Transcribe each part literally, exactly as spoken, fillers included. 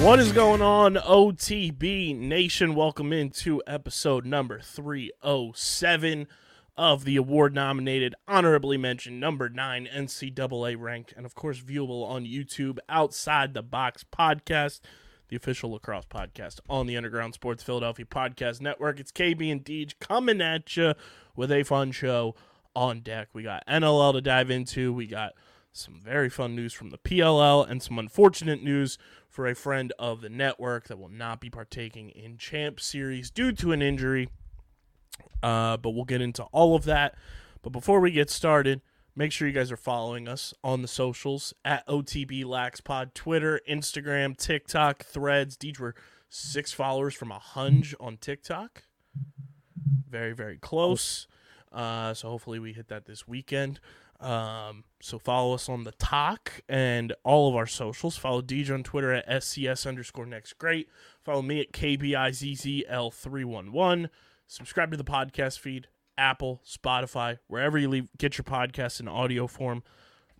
What is going on, O T B Nation? Welcome into episode number three oh seven of the award-nominated, honorably mentioned, number nine N C double A ranked, and of course viewable on YouTube, Outside the Box podcast, the official lacrosse podcast on the Underground Sports Philadelphia podcast network. It's K B and Deej coming at you with a fun show on deck. We got N L L to dive into. We got some very fun news from the P L L and some unfortunate news for a friend of the network that will not be partaking in Champ Series due to an injury. Uh, but we'll get into all of that. But before we get started, make sure you guys are following us on the socials at O T B Lax Pod, Twitter, Instagram, TikTok, Threads. Deej, we're six followers from a hunch on TikTok. Very, very close. Uh, so hopefully we hit that this weekend. Um, so follow us on the talk and all of our socials. Follow Deej on Twitter at SCS underscore next great. Follow me at K B I Z Z L three one one. Subscribe to the podcast feed, Apple, Spotify, wherever you leave, get your podcasts in audio form.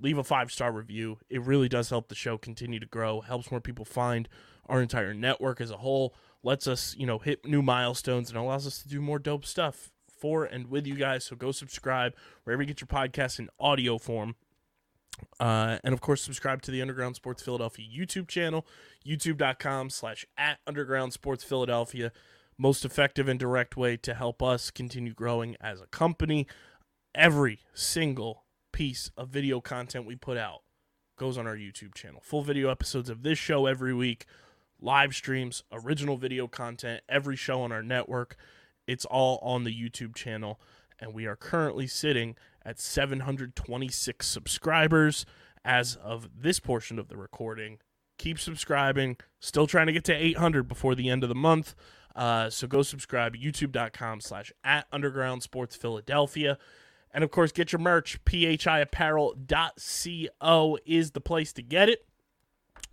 Leave a five-star review. It really does help the show continue to grow. Helps more people find our entire network as a whole. Lets us, you know, hit new milestones and allows us to do more dope stuff for and with you guys. So go subscribe wherever you get your podcasts in audio form, uh and of course subscribe to the Underground Sports Philadelphia YouTube channel, youtube.com slash at underground sports philadelphia. Most effective and direct way to help us continue growing as a company. Every single piece of video content we put out goes on our YouTube channel. Full video episodes of this show every week, live streams, original video content, every show on our network. It's all on the YouTube channel, and we are currently sitting at seven hundred twenty-six subscribers as of this portion of the recording. Keep subscribing. Still trying to get to eight hundred before the end of the month, uh, so go subscribe, youtube.com slash at Underground Sports Philadelphia. And, of course, get your merch. P H I apparel dot co is the place to get it.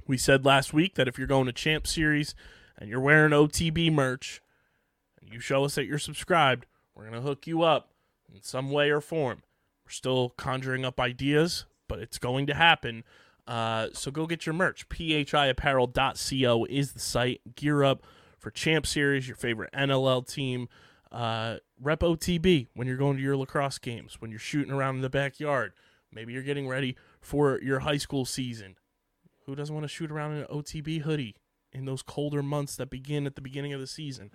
We said last week that if you're going to Champ Series and you're wearing O T B merch, you show us that you're subscribed, we're going to hook you up in some way or form. We're still conjuring up ideas, but it's going to happen. Uh, so go get your merch. P H I apparel dot co is the site. Gear up for Champ Series, your favorite N L L team. Uh, rep O T B when you're going to your lacrosse games, when you're shooting around in the backyard. Maybe you're getting ready for your high school season. Who doesn't want to shoot around in an O T B hoodie in those colder months that begin at the beginning of the season?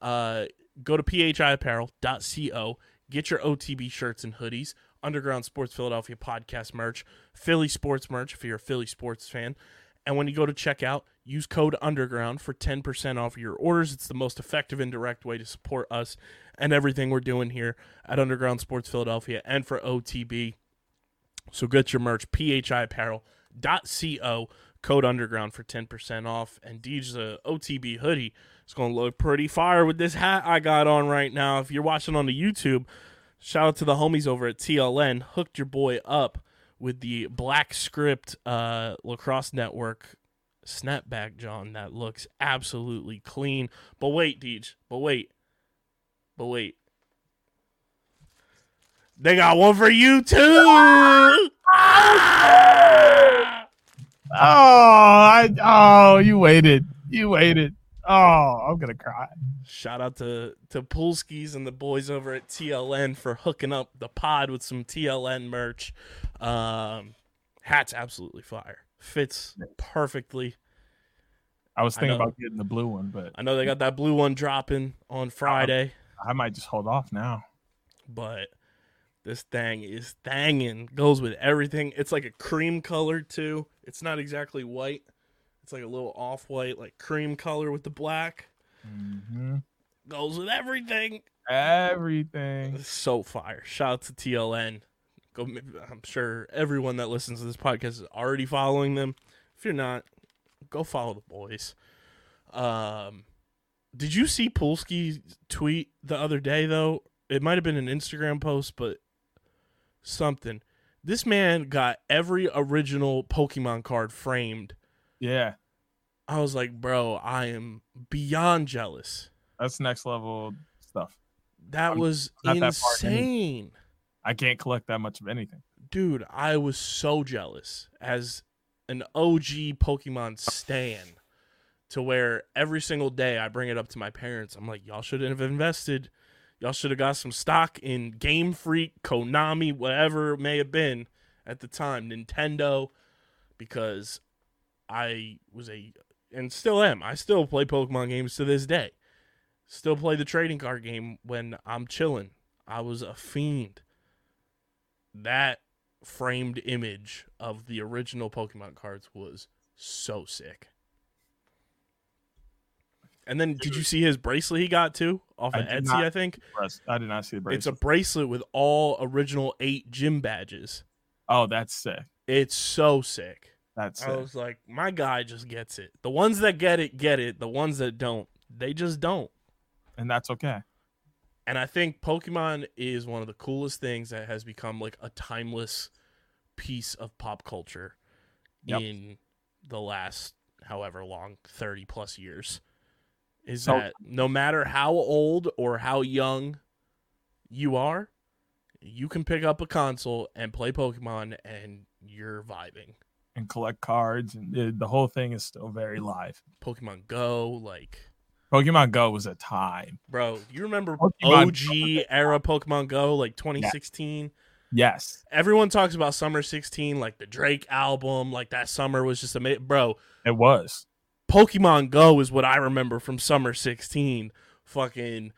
Uh, go to P H I apparel dot co, get your O T B shirts and hoodies, Underground Sports Philadelphia podcast merch, Philly sports merch if you're a Philly sports fan. And when you go to checkout, use code Underground for ten percent off your orders. It's the most effective and direct way to support us and everything we're doing here at Underground Sports Philadelphia and for O T B. So get your merch, P H I apparel dot co, code Underground for ten percent off. And Deej's a O T B hoodie. It's going to look pretty fire with this hat I got on right now. If you're watching on the YouTube, shout out to the homies over at T L N. Hooked your boy up with the Black Script uh, Lacrosse Network snapback, John. That looks absolutely clean. But wait, Deej. But wait. But wait. They got one for you, too. Oh, I, oh, you waited. You waited. Oh, I'm gonna cry. Shout out to to Pulskis and the boys over at T L N for hooking up the pod with some T L N merch. Um, hat's absolutely fire. Fits perfectly. I was thinking I know, about getting the blue one, but I know they got that blue one dropping on Friday. I, I might just hold off now. But this thing is thangin'. Goes with everything. It's like a cream color too. It's not exactly white. It's like a little off-white, like cream color with the black. Mm-hmm. Goes with everything. Everything. It's so fire. Shout out to T L N. Go. I'm sure everyone that listens to this podcast is already following them. If you're not, go follow the boys. Um, did you see Pulski's tweet the other day, though? It might have been an Instagram post, but something. This man got every original Pokemon card framed. Yeah. I was like, bro, I am beyond jealous. That's next level stuff. That I'm, was insane. That I can't collect that much of anything. Dude, I was so jealous as an O G Pokemon stan to where every single day I bring it up to my parents. I'm like, y'all shouldn't have invested. Y'all should have got some stock in Game Freak, Konami, whatever it may have been at the time, Nintendo, because I was a, and still am, I still play Pokemon games to this day. Still play the trading card game when I'm chilling. I was a fiend. That framed image of the original Pokemon cards was so sick. And then, did you see his bracelet he got, too? Off of Etsy, I think? I did not see the bracelet. It's a bracelet with all original eight gym badges. Oh, that's sick. It's so sick. That's I it. was like, my guy just gets it. The ones that get it, get it. The ones that don't, they just don't. And that's okay. And I think Pokemon is one of the coolest things that has become like a timeless piece of pop culture yep. in the last however long, thirty plus years. Is so, that no matter how old or how young you are, you can pick up a console and play Pokemon and you're vibing. And collect cards, and the whole thing is still very live. Pokemon Go, like Pokemon Go was a time, bro. You remember Pokemon O G era Pokemon Go, like twenty sixteen? Yes. Everyone talks about summer sixteen, like the Drake album, like that summer was just amazing, bro. It was. Pokemon Go is what I remember from summer sixteen. Fucking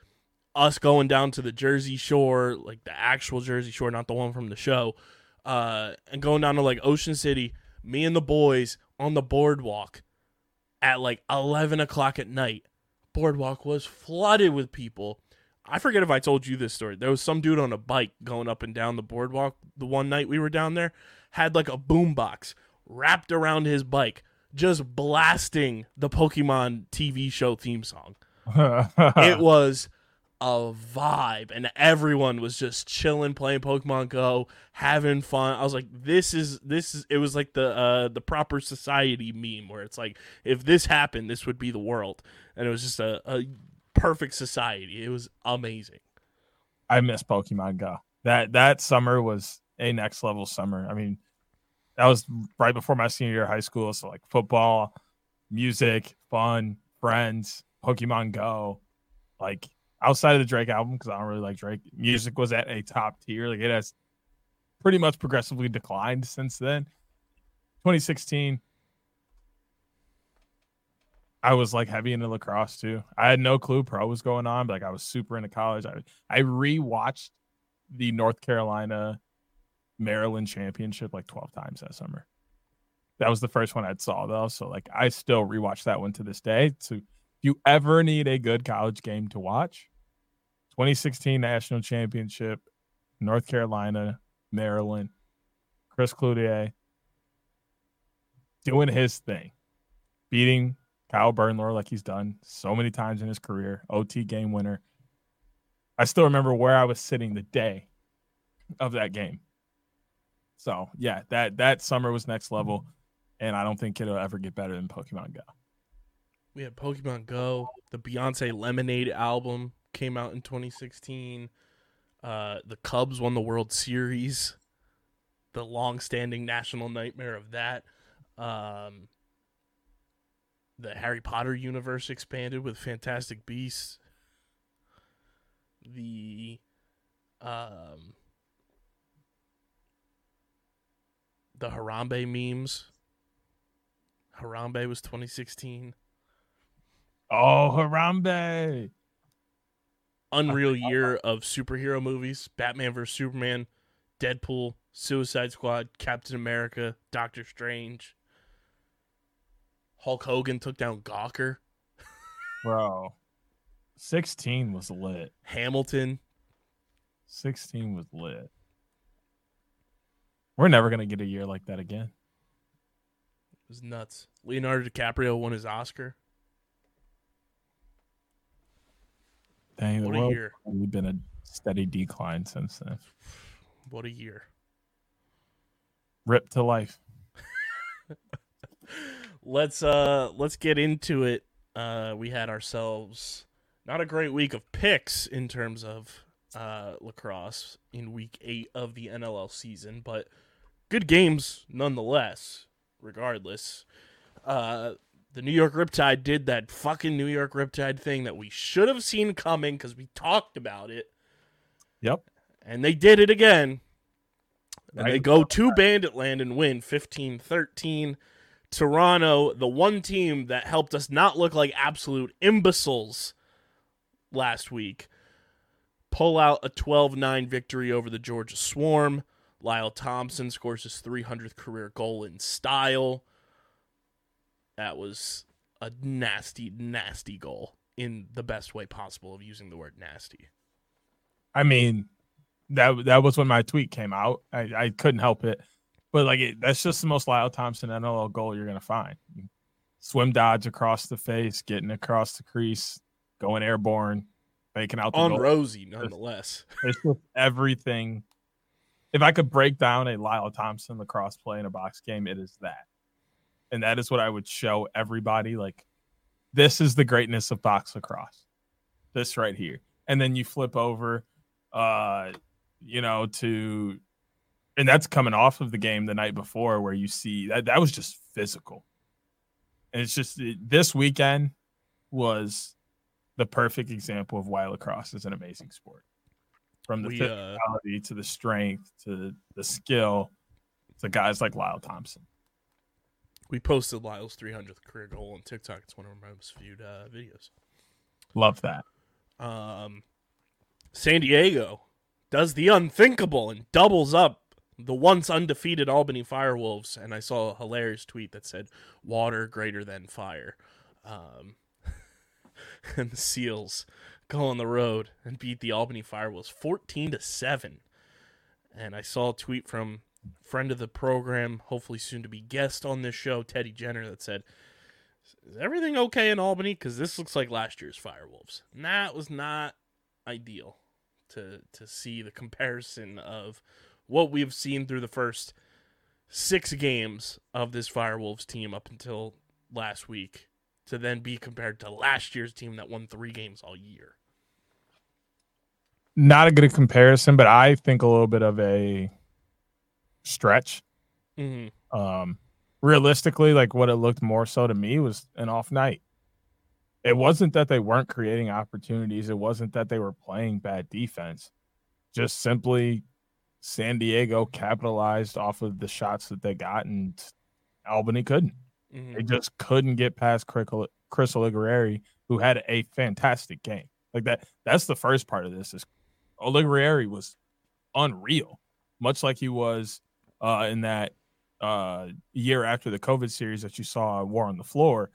us going down to the Jersey Shore, like the actual Jersey Shore, not the one from the show, uh, and going down to like Ocean City. Me and the boys on the boardwalk at like eleven o'clock at night. Boardwalk was flooded with people. I forget if I told you this story. There was some dude on a bike going up and down the boardwalk the one night we were down there. Had like a boombox wrapped around his bike, just blasting the Pokemon T V show theme song. It was a vibe, and everyone was just chilling, playing Pokemon Go, having fun. I was like, this is this is it was like the uh the proper society meme where it's like, if this happened, this would be the world. And it was just a, a perfect society. It was amazing. I miss Pokemon Go. That that summer was a next level summer. I mean, that was right before my senior year of high school, so like football, music, fun, friends, Pokemon Go, like outside of the Drake album, because I don't really like Drake, music was at a top tier. Like, it has pretty much progressively declined since then. twenty sixteen, I was like heavy into lacrosse too. I had no clue pro was going on, but like I was super into college. I I rewatched the North Carolina Maryland championship like twelve times that summer. That was the first one I saw though, so like I still rewatch that one to this day. So if you ever need a good college game to watch, twenty sixteen National Championship, North Carolina, Maryland, Chris Cloutier doing his thing, beating Kyle Bernlor like he's done so many times in his career, O T game winner. I still remember where I was sitting the day of that game. So, yeah, that, that summer was next level, and I don't think it'll ever get better than Pokemon Go. We had Pokemon Go. The Beyonce Lemonade album came out in twenty sixteen. Uh, the Cubs won the World Series. The long-standing national nightmare of that. Um, The Harry Potter universe expanded with Fantastic Beasts. The um the Harambe memes. Harambe was twenty sixteen. Oh, Harambe. Unreal year of superhero movies. Batman versus Superman, Deadpool, Suicide Squad, Captain America, Doctor Strange. Hulk Hogan took down Gawker. Bro. sixteen was lit. Hamilton. sixteen was lit. We're never going to get a year like that again. It was nuts. Leonardo DiCaprio won his Oscar. Dang, what a year. It's been a steady decline since then. What a year. Rip to life. Let's uh let's get into it. Uh, we had ourselves not a great week of picks in terms of uh lacrosse in week eight of the N L L season, but good games nonetheless, regardless. Uh The New York Riptide did that fucking New York Riptide thing that we should have seen coming because we talked about it. Yep. And they did it again. And right. They go to Bandit Land and win fifteen thirteen. Toronto, the one team that helped us not look like absolute imbeciles last week, pull out a twelve nine victory over the Georgia Swarm. Lyle Thompson scores his three hundredth career goal in style. That was a nasty, nasty goal in the best way possible of using the word nasty. I mean, that that was when my tweet came out. I, I couldn't help it. But, like, it, that's just the most Lyle Thompson N L L goal you're going to find. Swim dodge across the face, getting across the crease, going airborne, making out the on goal. Rosie, nonetheless. It's, it's everything. If I could break down a Lyle Thompson lacrosse play in a box game, it is that. And that is what I would show everybody. Like, this is the greatness of box lacrosse. This right here. And then you flip over, uh, you know, to, and that's coming off of the game the night before where you see that, that was just physical. And it's just, it, this weekend was the perfect example of why lacrosse is an amazing sport. From the we, physicality uh... to the strength, to the skill, to guys like Lyle Thompson. We posted Lyle's three hundredth career goal on TikTok. It's one of our most viewed uh, videos. Love that. Um, San Diego does the unthinkable and doubles up the once undefeated Albany Firewolves. And I saw a hilarious tweet that said, water greater than fire. Um, and the Seals go on the road and beat the Albany Firewolves fourteen to seven. And I saw a tweet from friend of the program, hopefully soon to be guest on this show, Teddy Jenner, that said, is everything okay in Albany? Because this looks like last year's Firewolves. And that was not ideal to to see the comparison of what we've seen through the first six games of this Firewolves team up until last week to then be compared to last year's team that won three games all year. Not a good comparison, but I think a little bit of a stretch. Mm-hmm. Um, realistically, like what it looked more so to me was an off night. It wasn't that they weren't creating opportunities. It wasn't that they were playing bad defense. Just simply San Diego capitalized off of the shots that they got and Albany couldn't. Mm-hmm. They just couldn't get past Chris Oligari, who had a fantastic game. Like that. That's the first part of this is Oligari was unreal, much like he was Uh, in that uh, year after the COVID series that you saw War on the Floor,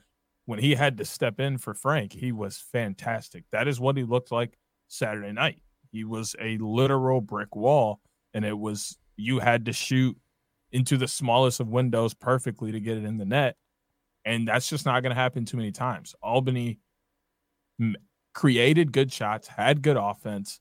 when he had to step in for Frank, he was fantastic. That is what he looked like Saturday night. He was a literal brick wall, and it was you had to shoot into the smallest of windows perfectly to get it in the net, and that's just not going to happen too many times. Albany m- created good shots, had good offense,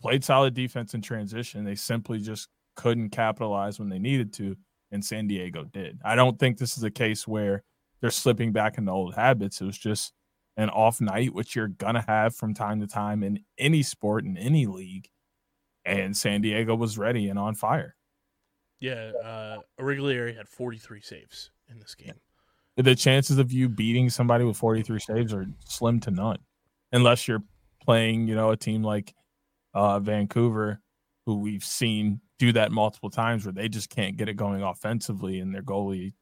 played solid defense in transition. They simply just couldn't capitalize when they needed to, and San Diego did. I don't think this is a case where they're slipping back into old habits. It was just an off night, which you're going to have from time to time in any sport, in any league, and San Diego was ready and on fire. Yeah, uh, Origlieri had forty-three saves in this game. the chances of you beating somebody with forty-three saves are slim to none, unless you're playing, you know, a team like uh, Vancouver, who we've seen do that multiple times, where they just can't get it going offensively and their goalie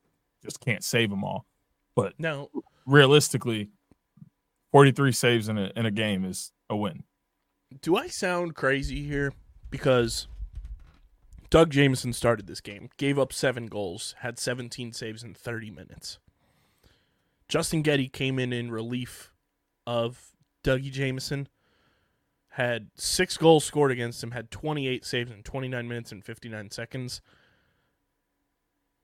just can't save them all. But no, realistically, forty-three saves in a in a game is a win. Do I sound crazy here? Because Doug Jamison started this game, gave up seven goals, had seventeen saves in thirty minutes. Justin Getty came in in relief of Dougie Jamison, had six goals scored against him, had twenty-eight saves in twenty-nine minutes and fifty-nine seconds.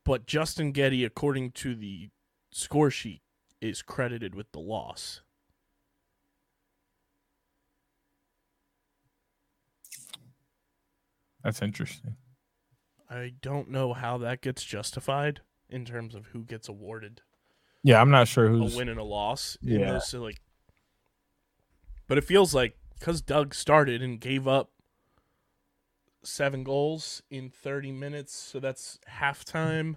But Justin Getty, according to the score sheet, is credited with the loss. That's interesting. I don't know how that gets justified in terms of who gets awarded. Yeah, I'm not sure who's a win and a loss. Yeah, in those, so like, but it feels like because Doug started and gave up seven goals in thirty minutes, so that's halftime.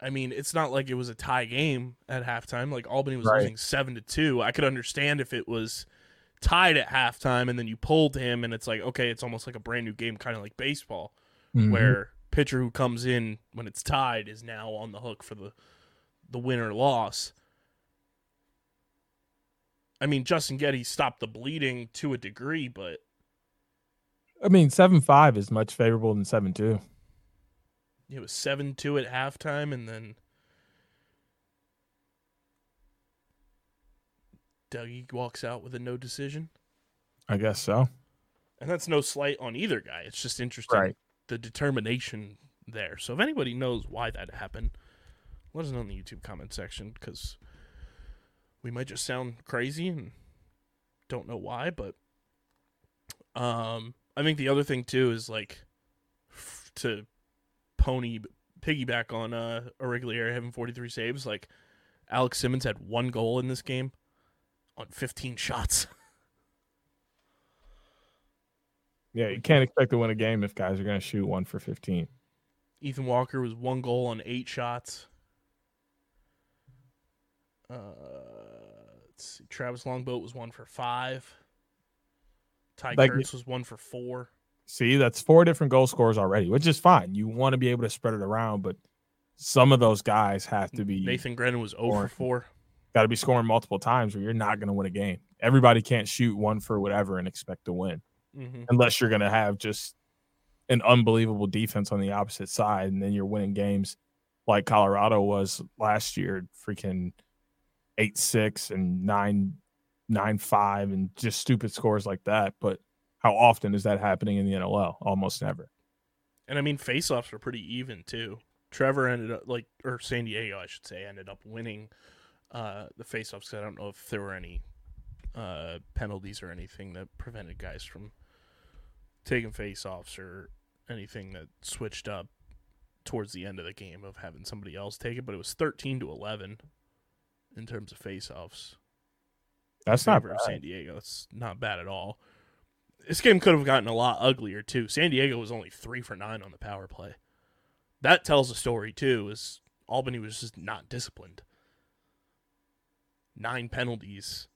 I mean, it's not like it was a tie game at halftime. Like Albany was right. losing seven to two. I could understand if it was tied at halftime and then you pulled him and it's like, okay, it's almost like a brand new game, kind of like baseball, mm-hmm. where pitcher who comes in when it's tied is now on the hook for the the win or loss. I mean, Justin Getty stopped the bleeding to a degree, but I mean, seven five is much favorable than seven two. It was seven two at halftime, and then Dougie walks out with a no decision. I guess so. And that's no slight on either guy. It's just interesting, right, the determination there. So if anybody knows why that happened, let us know in the YouTube comment section, because we might just sound crazy and don't know why. But um, I think the other thing, too, is like to pony piggyback on uh, Aurigliere having forty-three saves. Like Alex Simmons had one goal in this game on fifteen shots. Yeah, you can't expect to win a game if guys are going to shoot one for fifteen. Ethan Walker was one goal on eight shots. Uh, let's see. Travis Longboat was one for five. Ty like, Kurtz was one for four. See, that's four different goal scorers already, which is fine. You want to be able to spread it around, but some of those guys have to be. Nathan Grennan was zero for four. Got to be scoring multiple times or you're not going to win a game. Everybody can't shoot one for whatever and expect to win, mm-hmm. unless you're going to have just an unbelievable defense on the opposite side, and then you're winning games like Colorado was last year, freaking eight six and nine nine five and just stupid scores like that. But how often is that happening in the N L L? Almost never. And, I mean, faceoffs are pretty even too. Trevor ended up, like, or San Diego, I should say, ended up winning Uh, the faceoffs. I don't know if there were any uh, penalties or anything that prevented guys from taking faceoffs or anything that switched up towards the end of the game of having somebody else take it. But it was thirteen to eleven in terms of faceoffs. That's not bad. San Diego. That's not bad at all. This game could have gotten a lot uglier too. San Diego was only three for nine on the power play. That tells a story too. Is Albany was just not disciplined. Nine penalties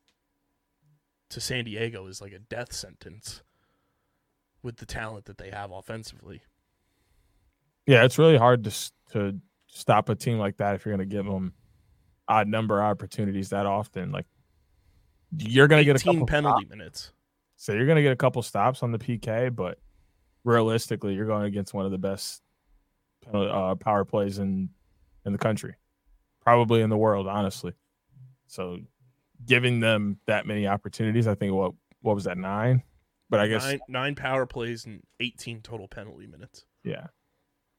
to San Diego is like a death sentence with the talent that they have offensively. Yeah, it's really hard to to stop a team like that if you're going to give them odd number opportunities that often. Like, you're going to get a couple penalty minutes. So you're going to get a couple stops on the P K, but realistically, you're going against one of the best uh, power plays in, in the country, probably in the world, honestly. So giving them that many opportunities, I think, what what was that, nine? But I guess... Nine, nine power plays and eighteen total penalty minutes. Yeah.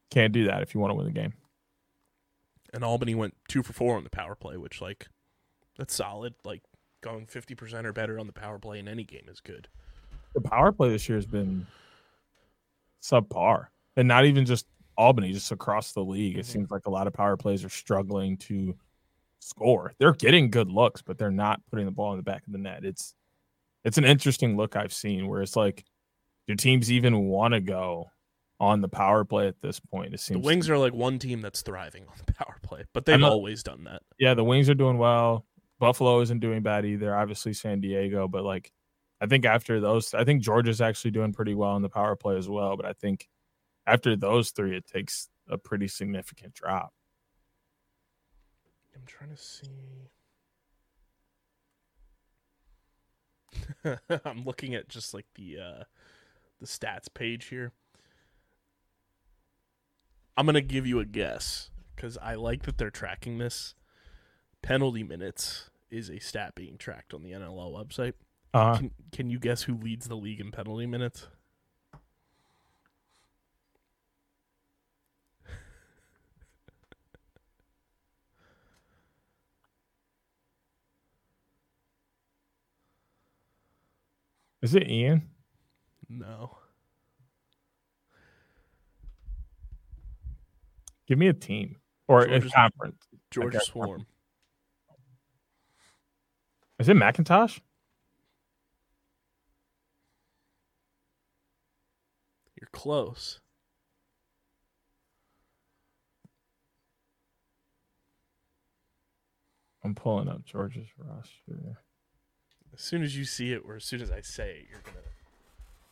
Can't do that if you want to win the game. And Albany went two for four on the power play, which, like, that's solid. Like, going fifty percent or better on the power play in any game is good. The power play this year has been subpar. And not even just Albany, just across the league. It mm-hmm. seems like a lot of power plays are struggling to score. They're getting good looks, but they're not putting the ball in the back of the net. It's it's an interesting look I've seen where it's like, do teams even want to go on the power play at this point. It seems the Wings are like one team that's thriving on the power play, but they've not, always done that. Yeah, the Wings are doing well. Buffalo isn't doing bad either. Obviously, San Diego, but like I think after those, I think Georgia's actually doing pretty well on the power play as well. But I think after those three, it takes a pretty significant drop. I'm trying to see. I'm looking at just like the uh, the stats page here. I'm going to give you a guess because I like that they're tracking this. Penalty minutes is a stat being tracked on the N L L website. Uh-huh. Can, can you guess who leads the league in penalty minutes? Is it Ian? No. Give me a team or Georgia's, a conference. Georgia Swarm. Is it McIntosh? You're close. I'm pulling up Georgia's roster. As soon as you see it, or as soon as I say it, you're gonna,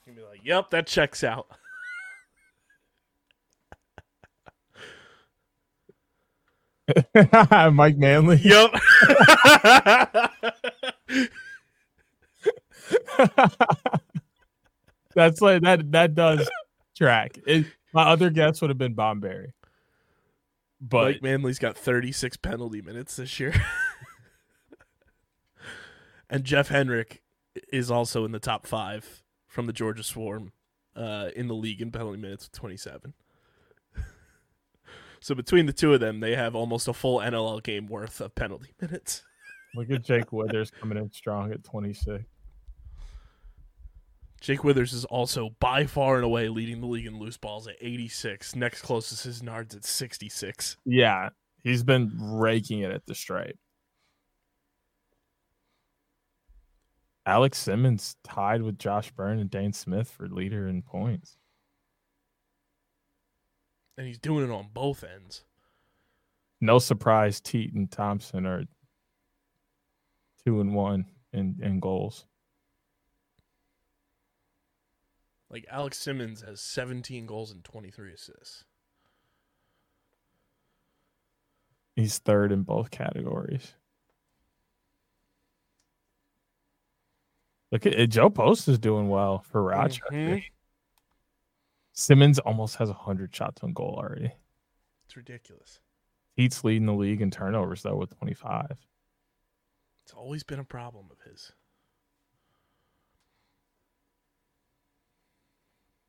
you're gonna be like, "Yep, that checks out." Mike Manley. Yep. That's like that. That does track. It, my other guess would have been Bomberry, but Mike Manley's got thirty-six penalty minutes this year. And Jeff Henrick is also in the top five from the Georgia Swarm uh, in the league in penalty minutes with twenty-seven. So between the two of them, they have almost a full N L L game worth of penalty minutes. Look at Jake Withers coming in strong at twenty-six. Jake Withers is also by far and away leading the league in loose balls at eighty-six. Next closest is Nards at sixty-six. Yeah, he's been raking it at the stripe. Alex Simmons tied with Josh Byrne and Dane Smith for leader in points. And he's doing it on both ends. No surprise, Teat and Thompson are two and one in, in goals. Like, Alex Simmons has seventeen goals and twenty-three assists. He's third in both categories. Look at it, Joe Post is doing well for Rochester. Mm-hmm. Simmons almost has one hundred shots on goal already. It's ridiculous. Heat's leading the league in turnovers, though, with twenty-five. It's always been a problem of his.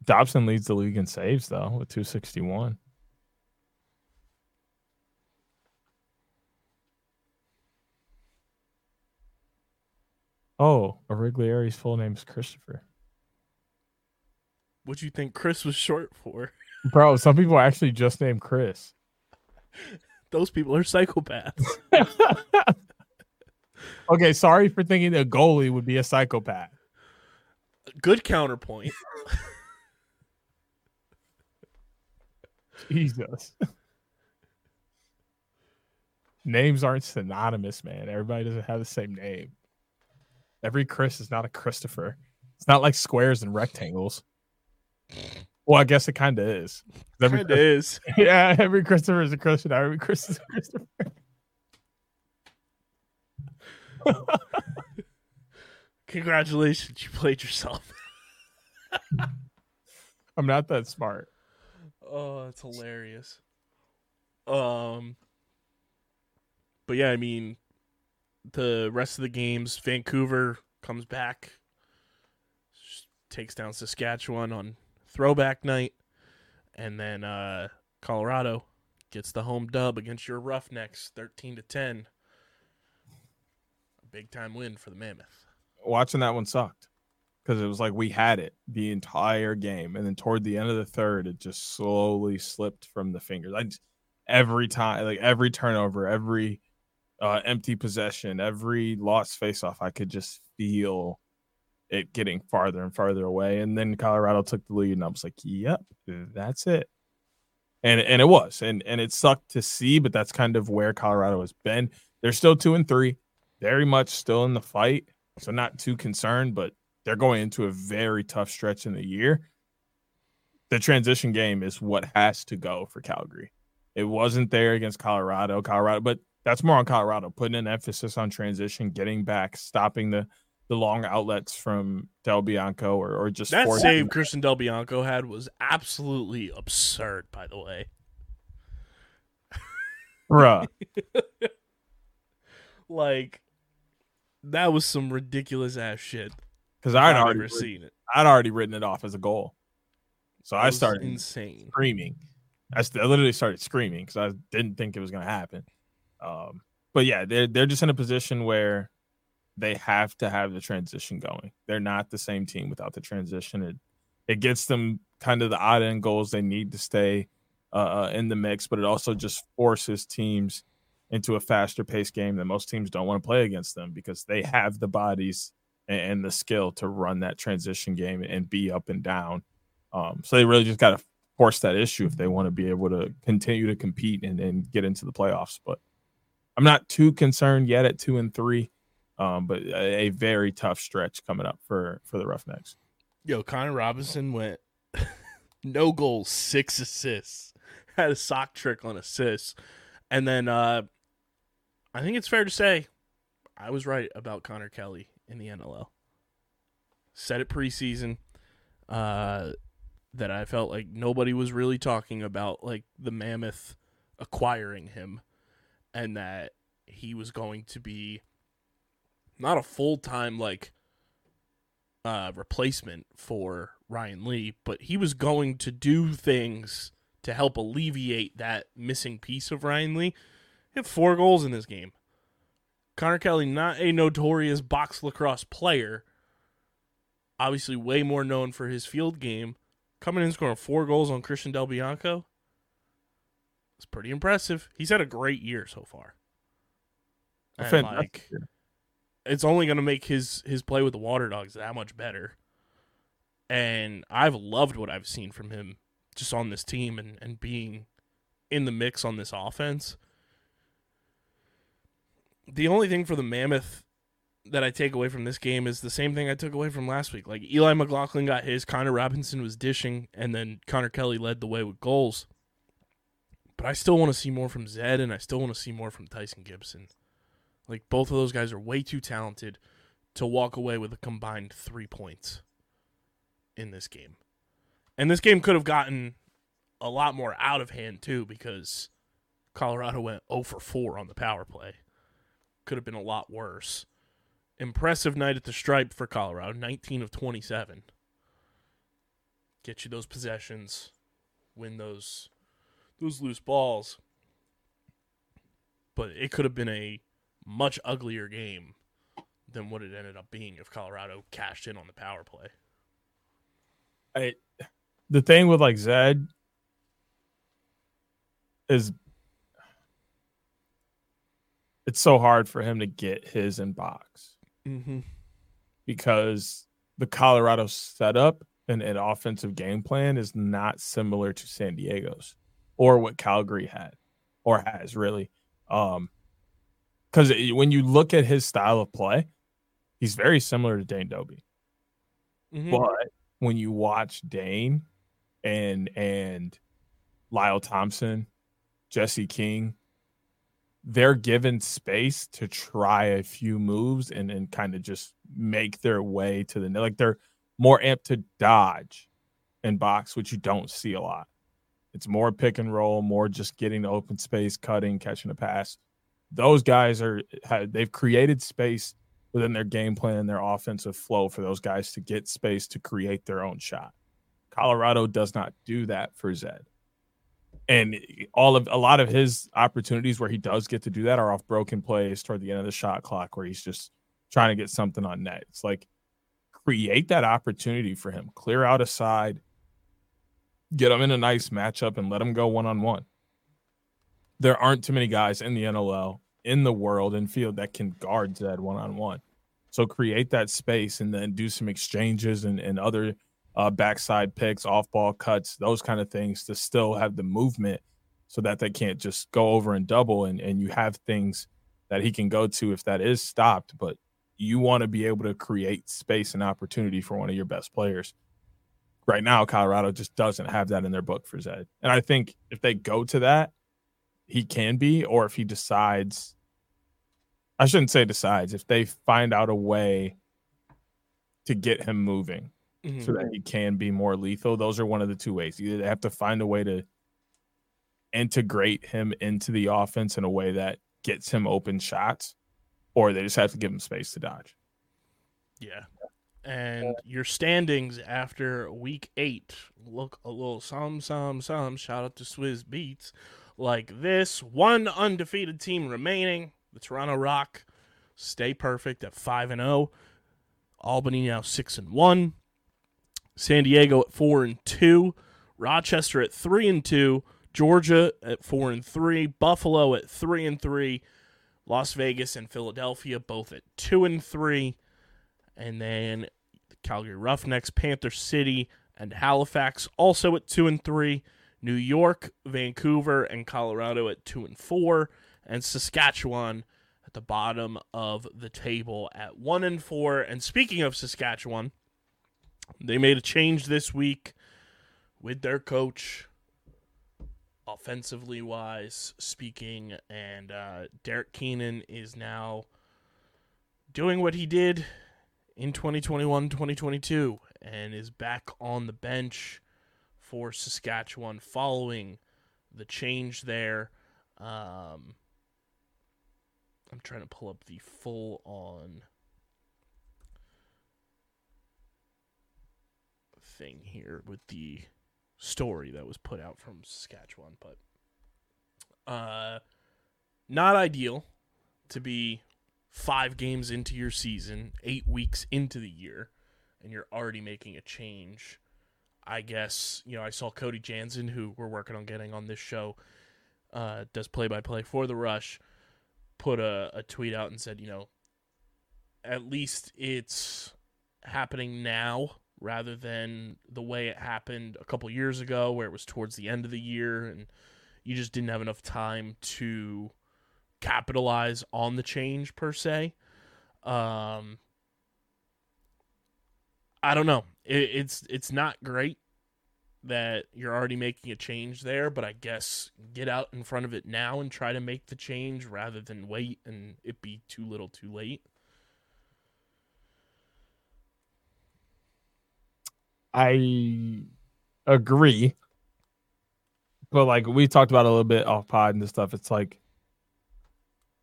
Dobson leads the league in saves, though, with two sixty-one. Oh, Origlieri's full name is Christopher. What do you think Chris was short for? Bro, some people actually just named Chris. Those people are psychopaths. Okay, sorry for thinking a goalie would be a psychopath. Good counterpoint. Jesus. Names aren't synonymous, man. Everybody doesn't have the same name. Every Chris is not a Christopher. It's not like squares and rectangles. Well, I guess it kind of is. It is. Yeah, every Christopher is a Christian. Every Chris is a Christopher. Congratulations, you played yourself. I'm not that smart. Oh, that's hilarious. Um, but yeah, I mean, the rest of the games, Vancouver comes back, takes down Saskatchewan on throwback night, and then uh, Colorado gets the home dub against your Roughnecks, thirteen to ten. A big-time win for the Mammoth. Watching that one sucked because it was like we had it the entire game, and then toward the end of the third, it just slowly slipped from the fingers. I just, every time, like every turnover, every – Uh, empty possession, every lost faceoff, I could just feel it getting farther and farther away. And then Colorado took the lead, and I was like, yep, that's it. And and it was. And and it sucked to see, but that's kind of where Colorado has been. They're still two and three, very much still in the fight. So not too concerned, but they're going into a very tough stretch in the year. The transition game is what has to go for Calgary. It wasn't there against Colorado, Colorado, but that's more on Colorado, putting an emphasis on transition, getting back, stopping the the long outlets from Del Bianco or, or just that save Christian Del Bianco had was absolutely absurd, by the way. Bruh. Like, that was some ridiculous ass shit. Because I'd already written, seen it. I'd already written it off as a goal. So I started insane. screaming. I, st- I literally started screaming because I didn't think it was going to happen. Um, but yeah, they're, they're just in a position where they have to have the transition going. They're not the same team without the transition. It it gets them kind of the odd end goals they need to stay uh, in the mix, but it also just forces teams into a faster paced game that most teams don't want to play against them because they have the bodies and, and the skill to run that transition game and be up and down. Um, so they really just got to force that issue if they want to be able to continue to compete and, and get into the playoffs. But I'm not too concerned yet at two and three. Um, but a, a very tough stretch coming up for, for the Roughnecks. Yo, Connor Robinson went no goals, six assists, had a sock trick on assists. And then uh, I think it's fair to say I was right about Connor Kelly in the N L L. Said it preseason uh, that I felt like nobody was really talking about like the Mammoth acquiring him and that he was going to be not a full-time like uh, replacement for Ryan Lee, but he was going to do things to help alleviate that missing piece of Ryan Lee. He had four goals in this game. Connor Kelly, not a notorious box lacrosse player, obviously way more known for his field game, coming in scoring four goals on Christian Del Bianco. It's pretty impressive. He's had a great year so far. And, Fantastic. like... It's only going to make his, his play with the Water Dogs that much better. And I've loved what I've seen from him just on this team and, and being in the mix on this offense. The only thing for the Mammoth that I take away from this game is the same thing I took away from last week. Like, Eli McLaughlin got his, Connor Robinson was dishing, and then Connor Kelly led the way with goals. But I still want to see more from Zed, and I still want to see more from Tyson Gibson. Like, both of those guys are way too talented to walk away with a combined three points in this game. And this game could have gotten a lot more out of hand, too, because Colorado went zero for four on the power play. Could have been a lot worse. Impressive night at the stripe for Colorado, nineteen of twenty-seven. Get you those possessions, win those, those loose balls. But it could have been a much uglier game than what it ended up being if Colorado cashed in on the power play. I, the thing with like Zed is it's so hard for him to get his in box mm-hmm. because the Colorado setup and an offensive game plan is not similar to San Diego's or what Calgary had or has really. Um, Because when you look at his style of play, he's very similar to Dane Dobie. Mm-hmm. But when you watch Dane and and Lyle Thompson, Jesse King, they're given space to try a few moves and then kind of just make their way to the net. Like, they're more amped to dodge and box, which you don't see a lot. It's more pick and roll, more just getting to open space, cutting, catching a pass. Those guys are they've created space within their game plan and their offensive flow for those guys to get space to create their own shot. Colorado does not do that for Zed. And all of a lot of his opportunities where he does get to do that are off broken plays toward the end of the shot clock where he's just trying to get something on net. It's like create that opportunity for him. Clear out a side, get him in a nice matchup and let him go one-on-one. There aren't too many guys in the N L L, in the world, in field that can guard Zed one-on-one. So create that space and then do some exchanges and, and other uh, backside picks, off ball cuts, those kind of things to still have the movement so that they can't just go over and double, and, and you have things that he can go to if that is stopped. But you want to be able to create space and opportunity for one of your best players. Right now, Colorado just doesn't have that in their book for Zed. And I think if they go to that, he can be, or if he decides, I shouldn't say decides, if they find out a way to get him moving mm-hmm. so that he can be more lethal, those are one of the two ways. Either they have to find a way to integrate him into the offense in a way that gets him open shots, or they just have to give him space to dodge. Yeah. And your standings after week eight look a little some, some, some. Shout out to Swizz Beats. Like this, one undefeated team remaining, the Toronto Rock, stay perfect at five and oh. Albany now six and one. San Diego at four and two. Rochester at three and two. Georgia at four and three. Buffalo at three and three. Las Vegas and Philadelphia both at two and three. And then Calgary Roughnecks, Panther City, and Halifax also at two and three. New York, Vancouver, and Colorado at two and four. And Saskatchewan at the bottom of the table at one and four. And speaking of Saskatchewan, they made a change this week with their coach, offensively wise speaking, and uh, Derek Keenan is now doing what he did in twenty twenty-one twenty twenty-two and is back on the bench for Saskatchewan following the change there. Um, I'm trying to pull up the full on thing here with the story that was put out from Saskatchewan, but uh, not ideal to be five games into your season, eight weeks into the year, and you're already making a change. I guess, you know, I saw Cody Jansen, who we're working on getting on this show, uh, does play-by-play for The Rush, put a, a tweet out and said, you know, at least it's happening now rather than the way it happened a couple years ago where it was towards the end of the year and you just didn't have enough time to capitalize on the change per se. Um, I don't know. It, it's it's not great that you're already making a change there, but I guess get out in front of it now and try to make the change rather than wait and it be too little too late. I agree. But like we talked about a little bit off pod and stuff, it's like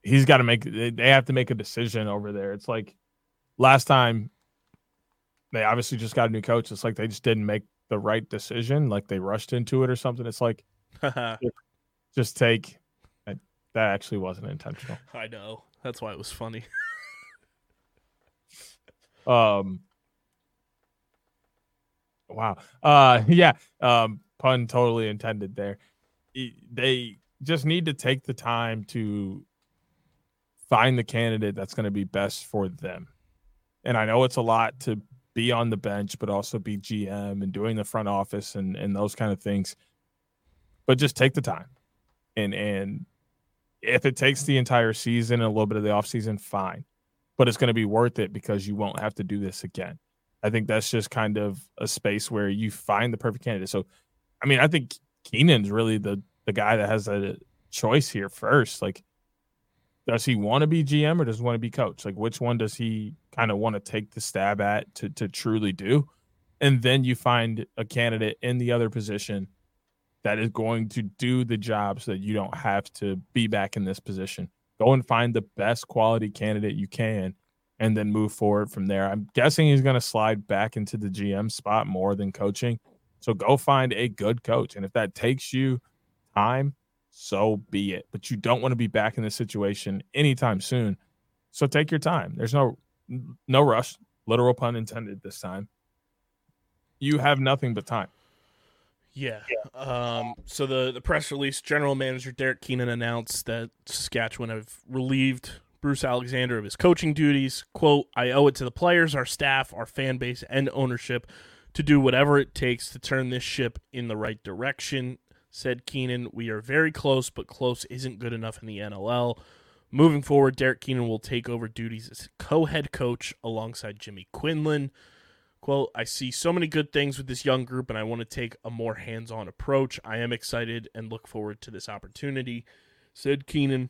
he's got to make, they have to make a decision over there. It's like last time they obviously just got a new coach. It's like they just didn't make the right decision. Like they rushed into it or something. It's like, just take, that actually wasn't intentional. I know. That's why it was funny. um. Wow. Uh. Yeah. Um. Pun totally intended there. They just need to take the time to find the candidate that's going to be best for them. And I know it's a lot to be on the bench, but also be G M and doing the front office and, and those kind of things. But just take the time. And and if it takes the entire season and a little bit of the offseason, fine. But it's going to be worth it because you won't have to do this again. I think that's just kind of a space where you find the perfect candidate. So, I mean, I think Keenan's really the, the guy that has a choice here first. Like, does he want to be G M or does he want to be coach? Like, which one does he kind of want to take the stab at to, to truly do? And then you find a candidate in the other position that is going to do the job so that you don't have to be back in this position. Go and find the best quality candidate you can and then move forward from there. I'm guessing he's going to slide back into the G M spot more than coaching. So go find a good coach. And if that takes you time, so be it. But you don't want to be back in this situation anytime soon. So take your time. There's no no rush, literal pun intended this time. You have nothing but time. Yeah. yeah. Um, so the, the press release, General Manager Derek Keenan announced that Saskatchewan have relieved Bruce Alexander of his coaching duties. Quote, I owe it to the players, our staff, our fan base, and ownership to do whatever it takes to turn this ship in the right direction, said Keenan. We are very close, but close isn't good enough in the N L L. Moving forward, Derek Keenan will take over duties as co-head coach alongside Jimmy Quinlan. Quote, I see so many good things with this young group, and I want to take a more hands-on approach. I am excited and look forward to this opportunity, said Keenan.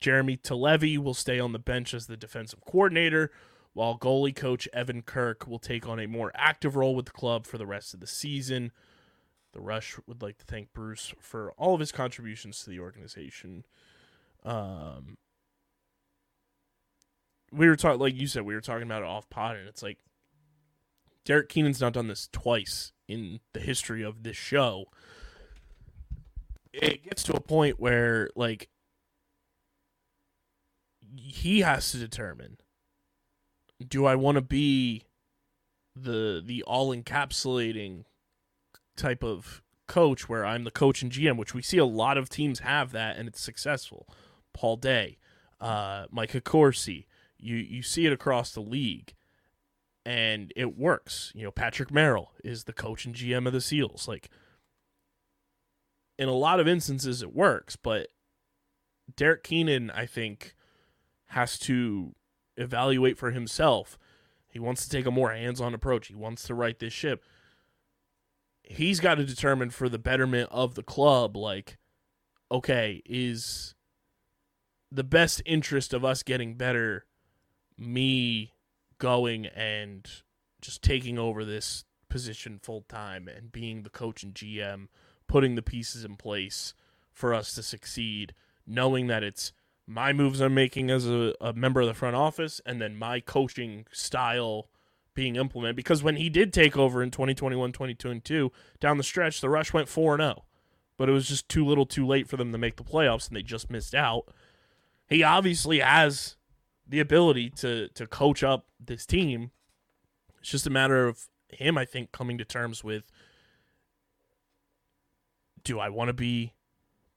Jeremy Talevi will stay on the bench as the defensive coordinator, while goalie coach Evan Kirk will take on a more active role with the club for the rest of the season. The Rush would like to thank Bruce for all of his contributions to the organization. Um, we were talking, like you said, we were talking about it off pod, and it's like, Derek Keenan's not done this twice in the history of this show. It gets to a point where, like, he has to determine, do I want to be the the all-encapsulating type of coach where I'm the coach and G M, which we see a lot of teams have that, and it's successful. Paul Day, uh, Mike Accorsi, you, you see it across the league. And it works. You know, Patrick Merrill is the coach and G M of the Seals. Like, in a lot of instances, it works. But Derek Keenan, I think, has to evaluate for himself. He wants to take a more hands-on approach. He wants to right this ship. He's got to determine for the betterment of the club, like, okay, is the best interest of us getting better me going and just taking over this position full-time and being the coach and G M, putting the pieces in place for us to succeed, knowing that it's my moves I'm making as a, a member of the front office and then my coaching style being implemented. Because when he did take over in twenty twenty-one twenty twenty-two, down the stretch, the Rush went four and oh. But it was just too little too late for them to make the playoffs, and they just missed out. He obviously has the ability to to coach up this team. It's just a matter of him, I think, coming to terms with, do I want to be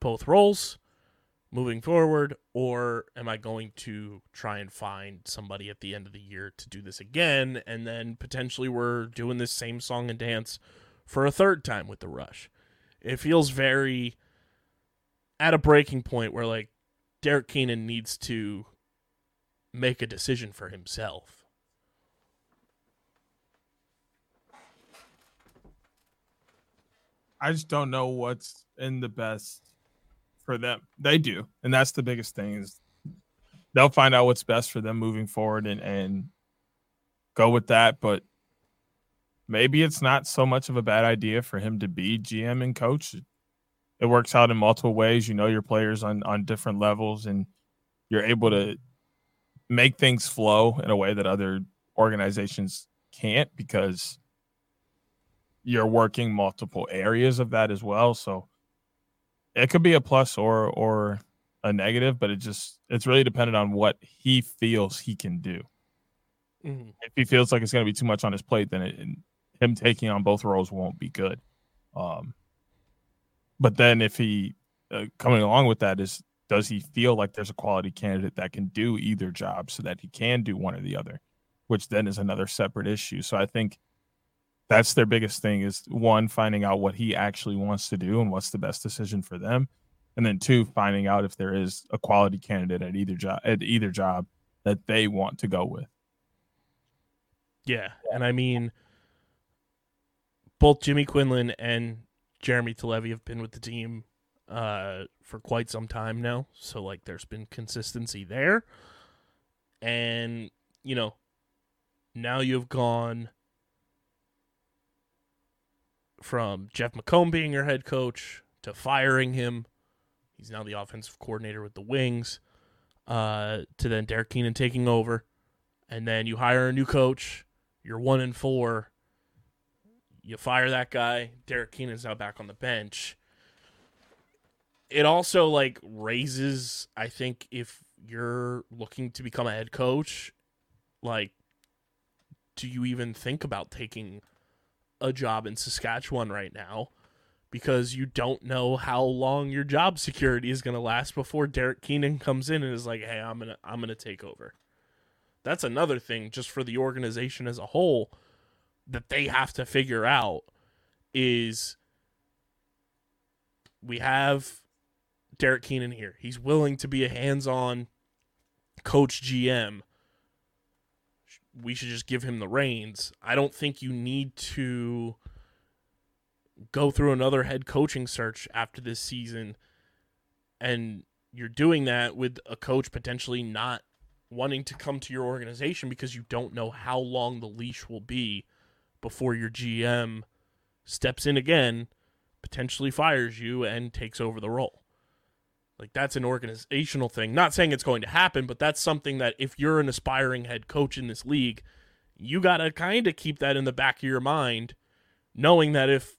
both roles moving forward, or am I going to try and find somebody at the end of the year to do this again, and then potentially we're doing this same song and dance for a third time with the Rush. It feels very at a breaking point where, like, Derek Keenan needs to make a decision for himself. I just don't know what's in the best for them. They do. And that's the biggest thing, is they'll find out what's best for them moving forward and, and go with that. But maybe it's not so much of a bad idea for him to be G M and coach. It works out in multiple ways. You know your players on, on different levels, and you're able to make things flow in a way that other organizations can't, because you're working multiple areas of that as well. So it could be a plus or or a negative, but it just it's really dependent on what he feels he can do. Mm-hmm. If he feels like it's going to be too much on his plate, then it, him taking on both roles won't be good. Um, but then if he uh, coming along with that is, does he feel like there's a quality candidate that can do either job so that he can do one or the other, which then is another separate issue. So I think that's their biggest thing, is one, finding out what he actually wants to do and what's the best decision for them. And then two, finding out if there is a quality candidate at either job, at either job that they want to go with. Yeah. And I mean, both Jimmy Quinlan and Jeremy Talevi have been with the team Uh, for quite some time now. So, like, there's been consistency there. And, you know, now you've gone from Jeff McComb being your head coach to firing him. He's now the offensive coordinator with the Wings. Uh, to then Derek Keenan taking over. And then you hire a new coach. You're one and four. You fire that guy. Derek Keenan's now back on the bench. It also, like, raises, I think, if you're looking to become a head coach, like, do you even think about taking a job in Saskatchewan right now? because you don't know how long your job security is going to last before Derek Keenan comes in and is like, hey, I'm gonna I'm gonna take over. That's another thing just for the organization as a whole that they have to figure out is we have Derek Keenan here. He's willing to be a hands-on coach G M. We should just give him the reins. I don't think you need to go through another head coaching search after this season. And you're doing that with a coach potentially not wanting to come to your organization because you don't know how long the leash will be before your G M steps in again, potentially fires you, and takes over the role. Like, that's an organizational thing. Not saying it's going to happen, but that's something that if you're an aspiring head coach in this league, you got to kind of keep that in the back of your mind, knowing that if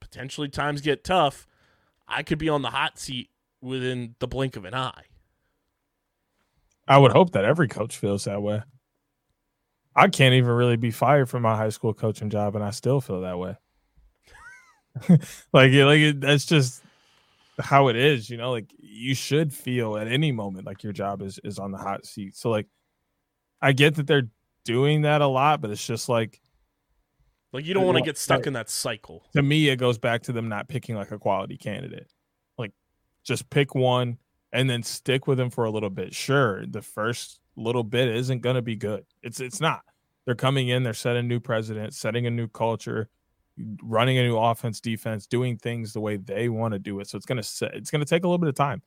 potentially times get tough, I could be on the hot seat within the blink of an eye. I would hope that every coach feels that way. I can't even really be fired from my high school coaching job, and I still feel that way. like, like it, that's just how it is, you know? Like, you should feel at any moment like your job is, is on the hot seat. So, like, I get that they're doing that a lot, but it's just like... Like, you don't want to get stuck like, in that cycle. To me, it goes back to them not picking, like, a quality candidate. Like, just pick one and then stick with them for a little bit. Sure, the first little bit isn't going to be good. It's it's not. They're coming in, they're setting a new president, setting a new culture, running a new offense, defense, doing things the way they want to do it. So it's going to it's going to take a little bit of time.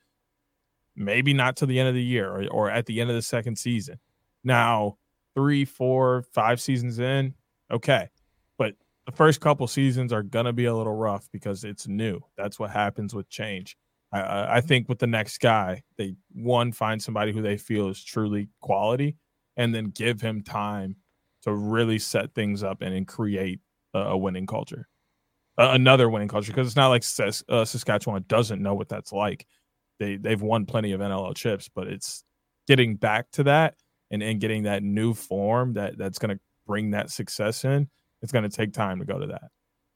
Maybe not till the end of the year or, or at the end of the second season. Now, three, four, five seasons in, okay. But the first couple seasons are going to be a little rough because it's new. That's what happens with change. I, I think with the next guy, they, one, find somebody who they feel is truly quality and then give him time to really set things up and, and create a, a winning culture, uh, another winning culture, because it's not like Sask- uh, Saskatchewan doesn't know what that's like. They, they've won plenty of N L L chips, but it's getting back to that and, and getting that new form that, that's going to bring that success in. It's going to take time to go to that.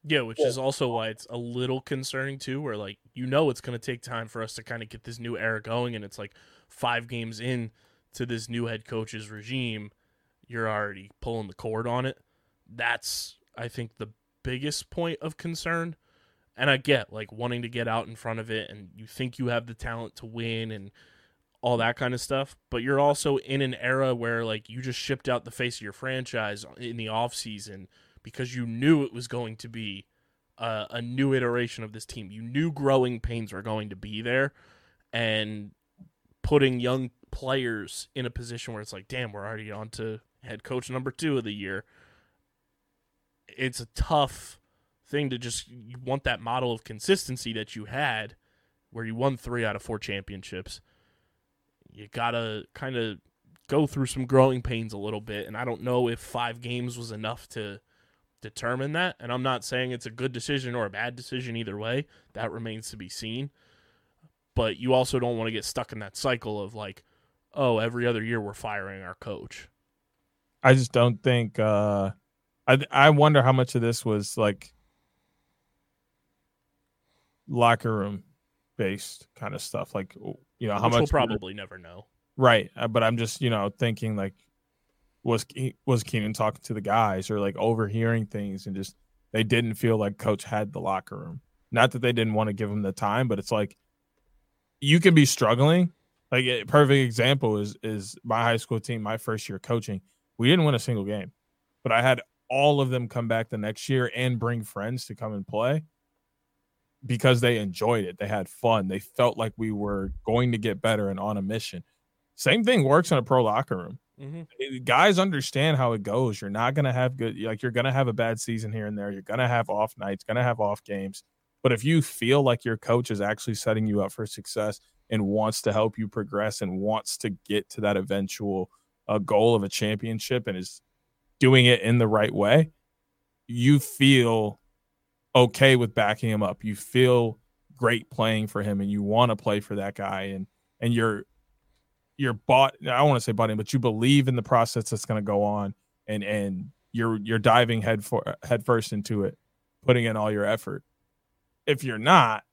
Yeah, which is also why it's a little concerning, too, where, like, you know it's going to take time for us to kind of get this new era going, and it's like five games in to this new head coach's regime, you're already pulling the cord on it. That's, I think, the biggest point of concern. And I get, like, wanting to get out in front of it, and you think you have the talent to win and all that kind of stuff, but you're also in an era where, like, you just shipped out the face of your franchise in the offseason because you knew it was going to be a, a new iteration of this team. You knew growing pains were going to be there, and putting young players in a position where it's like, damn, we're already on to head coach number two of the year. It's a tough thing to just, you want that model of consistency that you had where you won three out of four championships. You got to kind of go through some growing pains a little bit, and I don't know if five games was enough to determine that, and I'm not saying it's a good decision or a bad decision either way. That remains to be seen. But you also don't want to get stuck in that cycle of like, oh, every other year we're firing our coach. I just don't think uh I I wonder how much of this was like locker room based kind of stuff, like, you know, how Which much we'll probably never know. Right, but I'm just, you know, thinking like, was was Keenan talking to the guys or like overhearing things, and just they didn't feel like coach had the locker room. Not that they didn't want to give him the time, but it's like you could be struggling. Like a perfect example is is my high school team, my first year coaching. We didn't win a single game, but I had all of them come back the next year and bring friends to come and play because they enjoyed it. They had fun. They felt like we were going to get better and on a mission. Same thing works in a pro locker room. Mm-hmm. Guys understand how it goes. You're not going to have good, like you're going to have a bad season here and there. You're going to have off nights, going to have off games. But if you feel like your coach is actually setting you up for success and wants to help you progress and wants to get to that eventual uh, goal of a championship and is doing it in the right way, you feel okay with backing him up. You feel great playing for him and you want to play for that guy, and, and you're, You're bought. I don't want to say bought in, but you believe in the process that's going to go on, and and you're you're diving head for head first into it, putting in all your effort. If you're not,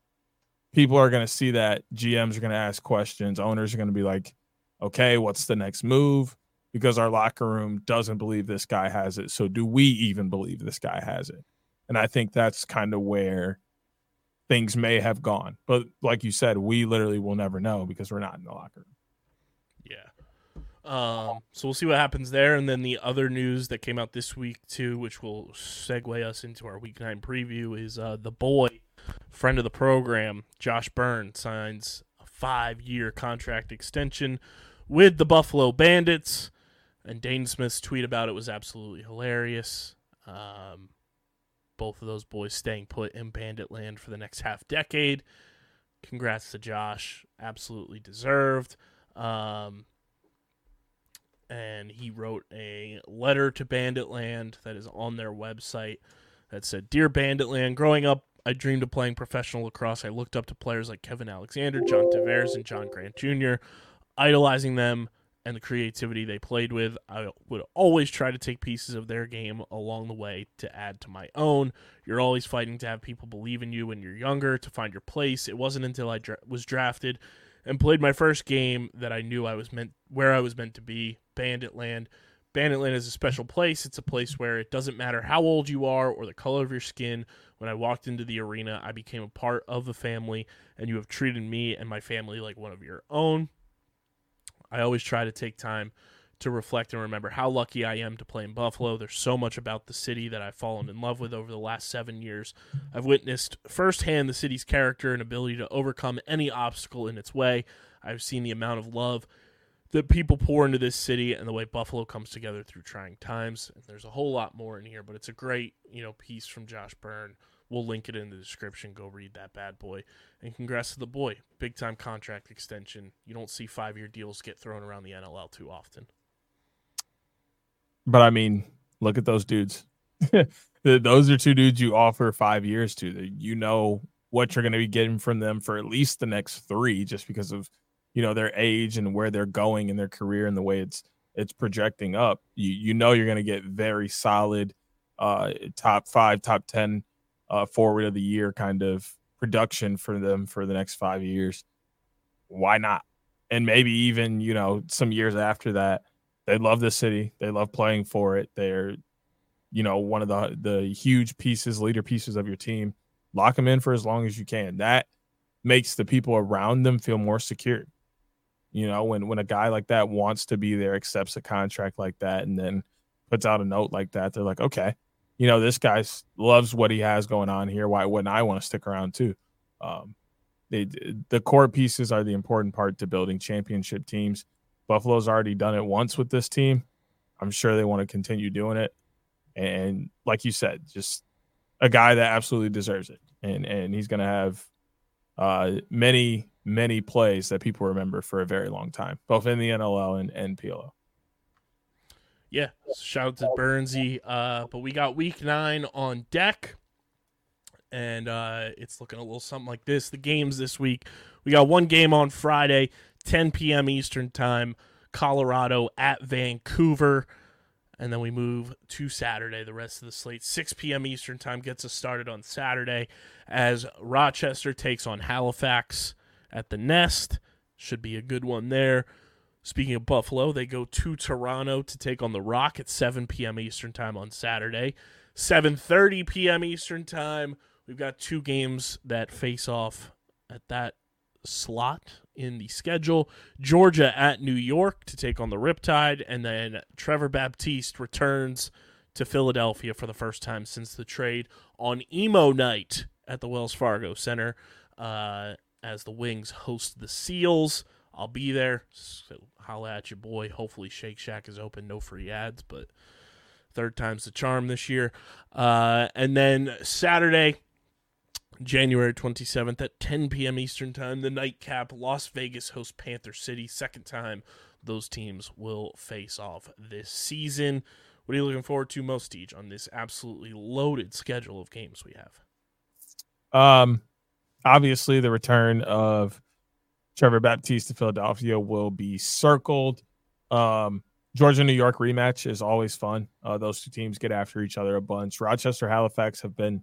people are going to see that. G Ms are going to ask questions. Owners are going to be like, okay, what's the next move? Because our locker room doesn't believe this guy has it. So do we even believe this guy has it? And I think that's kind of where things may have gone. But like you said, we literally will never know because we're not in the locker room. Yeah. Um, so we'll see what happens there. And then the other news that came out this week too, which will segue us into our week nine preview, is uh, the boy, friend of the program, Josh Byrne, signs a five-year contract extension with the Buffalo Bandits. And Dane Smith's tweet about it was absolutely hilarious. Um, both of those boys staying put in Bandit Land for the next half decade. Congrats to Josh. Absolutely deserved. Um, and he wrote a letter to Bandit Land that is on their website that said, "Dear Bandit Land, growing up, I dreamed of playing professional lacrosse. I looked up to players like Kevin Alexander, John Tavares, and John Grant Junior, idolizing them and the creativity they played with. I would always try to take pieces of their game along the way to add to my own. You're always fighting to have people believe in you when you're younger, to find your place. It wasn't until I dra- was drafted and played my first game that I knew I was meant where I was meant to be. Bandit Land. Bandit Land is a special place. It's a place where it doesn't matter how old you are or the color of your skin. When I walked into the arena, I became a part of the family, and you have treated me and my family like one of your own. I always try to take time to reflect and remember how lucky I am to play in Buffalo. There's so much about the city that I've fallen in love with over the last seven years. I've witnessed firsthand the city's character and ability to overcome any obstacle in its way. I've seen the amount of love that people pour into this city and the way Buffalo comes together through trying times." And there's a whole lot more in here, but it's a great, you know, piece from Josh Byrne. We'll link it in the description. Go read that bad boy. And congrats to the boy. Big-time contract extension. You don't see five-year deals get thrown around the N L L too often. But, I mean, look at those dudes. Those are two dudes you offer five years to. You know what you're going to be getting from them for at least the next three just because of, you know, their age and where they're going in their career and the way it's it's projecting up. You, you know you're going to get very solid uh, top five, top ten Uh, forward of the year kind of production for them for the next five years. Why not? And maybe even, you know, some years after that, they love the city. They love playing for it. They're, you know, one of the the huge pieces, leader pieces of your team. Lock them in for as long as you can. That makes the people around them feel more secure. You know, when when a guy like that wants to be there, accepts a contract like that, and then puts out a note like that, they're like, okay, you know, this guy loves what he has going on here. Why wouldn't I want to stick around too? Um, they, the core pieces are the important part to building championship teams. Buffalo's already done it once with this team. I'm sure they want to continue doing it. And like you said, just a guy that absolutely deserves it. And and he's going to have uh, many, many plays that people remember for a very long time, both in the N L L and, and P L L. Yeah, shout out to Burnsy. Uh, but we got week nine on deck, and uh, it's looking a little something like this. The games this week, we got one game on Friday, ten p.m. Eastern time, Colorado at Vancouver. And then we move to Saturday, the rest of the slate. six p.m. Eastern time gets us started on Saturday as Rochester takes on Halifax at the Nest. Should be a good one there. Speaking of Buffalo, they go to Toronto to take on the Rock at seven p.m. Eastern time on Saturday. seven thirty p.m. Eastern time, we've got two games that face off at that slot in the schedule. Georgia at New York to take on the Riptide, and then Trevor Baptiste returns to Philadelphia for the first time since the trade on Emo Night at the Wells Fargo Center uh, as the Wings host the Seals. I'll be there, so holla at your boy. Hopefully Shake Shack is open, no free ads, but third time's the charm this year. Uh, and then Saturday, January twenty-seventh at ten p.m. Eastern time, the nightcap, Las Vegas hosts Panther City. Second time those teams will face off this season. What are you looking forward to most, Deej, on this absolutely loaded schedule of games we have? Um, obviously the return of Trevor Baptiste to Philadelphia will be circled. Um, Georgia-New York rematch is always fun. Uh, those two teams get after each other a bunch. Rochester-Halifax have been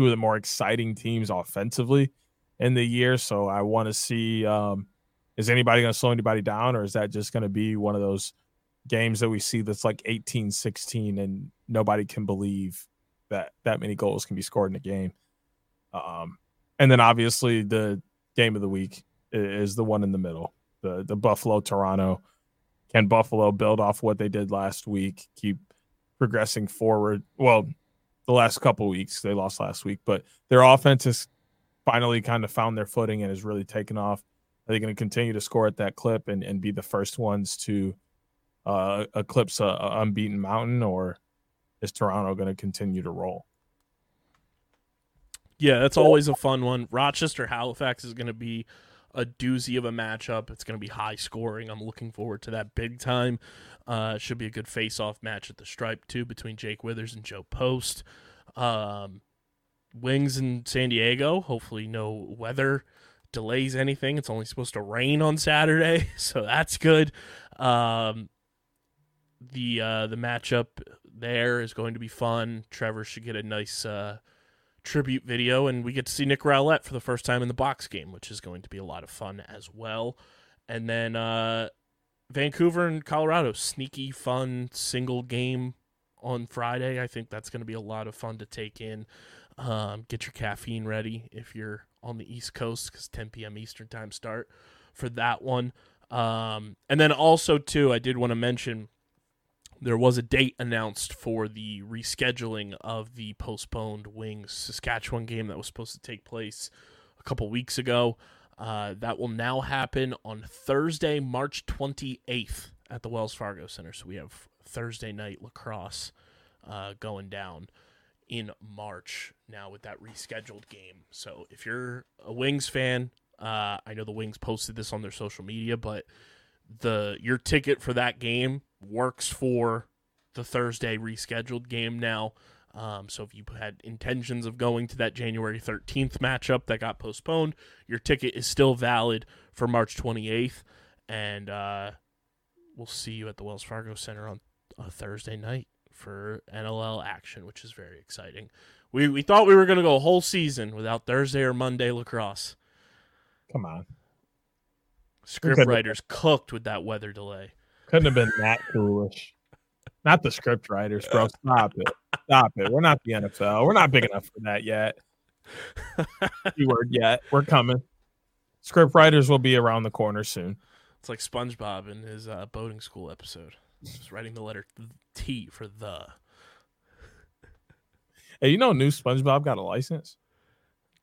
two of the more exciting teams offensively in the year. So I want to see, um, is anybody going to slow anybody down, or is that just going to be one of those games that we see that's like eighteen sixteen and nobody can believe that that many goals can be scored in a game? Um, and then obviously the game of the week is the one in the middle, the the Buffalo-Toronto. Can Buffalo build off what they did last week, keep progressing forward? Well, the last couple of weeks, they lost last week, but their offense has finally kind of found their footing and has really taken off. Are they going to continue to score at that clip and, and be the first ones to uh, eclipse an unbeaten mountain, or is Toronto going to continue to roll? Yeah, that's always a fun one. Rochester-Halifax is going to be a doozy of a matchup. It's going to be high scoring. I'm looking forward to that big time. Uh, should be a good face-off match at the stripe, too, between Jake Withers and Joe Post. Um, Wings in San Diego. Hopefully no weather delays anything. It's only supposed to rain on Saturday, so that's good. Um, the uh, the matchup there is going to be fun. Trevor should get a nice... Uh, tribute video, and we get to see Nick Rowlett for the first time in the box game, which is going to be a lot of fun as well. And then uh, Vancouver and Colorado, sneaky fun single game on Friday. I think that's going to be a lot of fun to take in. Um, get your caffeine ready if you're on the East Coast, because ten p.m. Eastern time start for that one. Um, and then also, too, I did want to mention there was a date announced for the rescheduling of the postponed Wings Saskatchewan game that was supposed to take place a couple weeks ago. Uh, that will now happen on Thursday, March twenty-eighth at the Wells Fargo Center. So we have Thursday night lacrosse uh, going down in March now with that rescheduled game. So if you're a Wings fan, uh, I know the Wings posted this on their social media, but the your ticket for that game works for the Thursday rescheduled game now. Um, so if you had intentions of going to that January thirteenth matchup that got postponed, your ticket is still valid for March twenty-eighth. And uh, we'll see you at the Wells Fargo Center on a Thursday night for N L L action, which is very exciting. We, we thought we were going to go a whole season without Thursday or Monday lacrosse. Come on. Script writers cooked with that weather delay. Couldn't have been that foolish. Not the script writers, bro. Stop it. Stop it. We're not the N F L. We're not big enough for that yet. Keyword yet. We're coming. Script writers will be around the corner soon. It's like SpongeBob in his uh, boating school episode. He's writing the letter T for the. Hey, you know new SpongeBob got a license?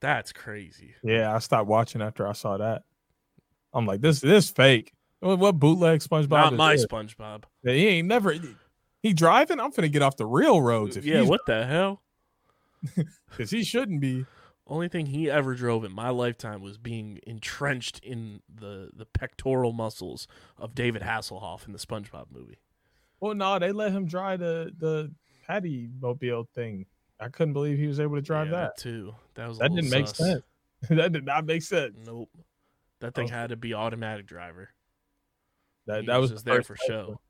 That's crazy. Yeah, I stopped watching after I saw that. I'm like, this, this is fake. What bootleg SpongeBob? Not my it? SpongeBob. Yeah, he ain't never. He driving. I'm finna get off the real roads. If yeah, what driving. The hell? Because he shouldn't be. Only thing he ever drove in my lifetime was being entrenched in the the pectoral muscles of David Hasselhoff in the SpongeBob movie. Well, no, they let him drive the the Patty Mobile thing. I couldn't believe he was able to drive yeah, that. that too. That was that a didn't make sus. sense. That did not make sense. Nope. That thing oh. had to be automatic driver. That, that was, was there for Tesla. show.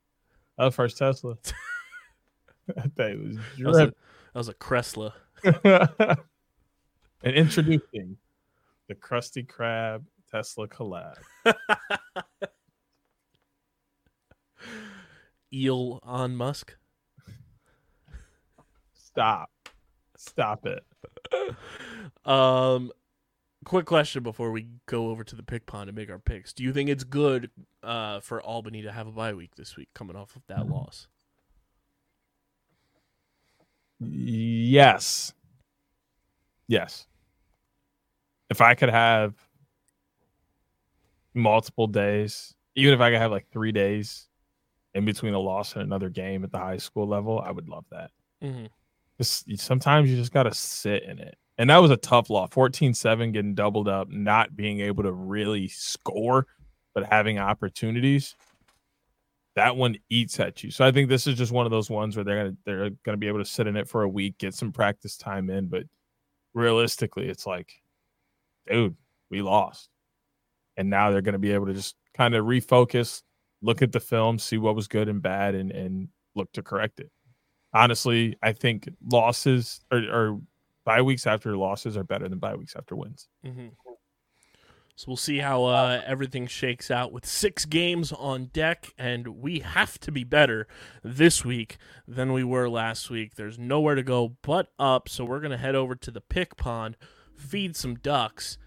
That was first Tesla. That thing was that was, a, that was a Cresla. And introducing the Krusty Krab Tesla collab. Elon Musk. Stop. Stop it. um. Quick question before we go over to the pick pond and make our picks. Do you think it's good uh, for Albany to have a bye week this week coming off of that mm-hmm. loss? Yes. Yes. If I could have multiple days, even if I could have like three days in between a loss and another game at the high school level, I would love that. Mm-hmm. Sometimes you just got to sit in it. And that was a tough loss. fourteen seven, getting doubled up, not being able to really score, but having opportunities. That one eats at you. So I think this is just one of those ones where they're gonna they're gonna be able to sit in it for a week, get some practice time in. But realistically, it's like, dude, we lost. And now they're gonna be able to just kind of refocus, look at the film, see what was good and bad, and and look to correct it. Honestly, I think losses or or bye weeks after losses are better than bye weeks after wins. Mm-hmm. So we'll see how uh, everything shakes out with six games on deck, and we have to be better this week than we were last week. There's nowhere to go but up, so we're going to head over to the pick pond, feed some ducks,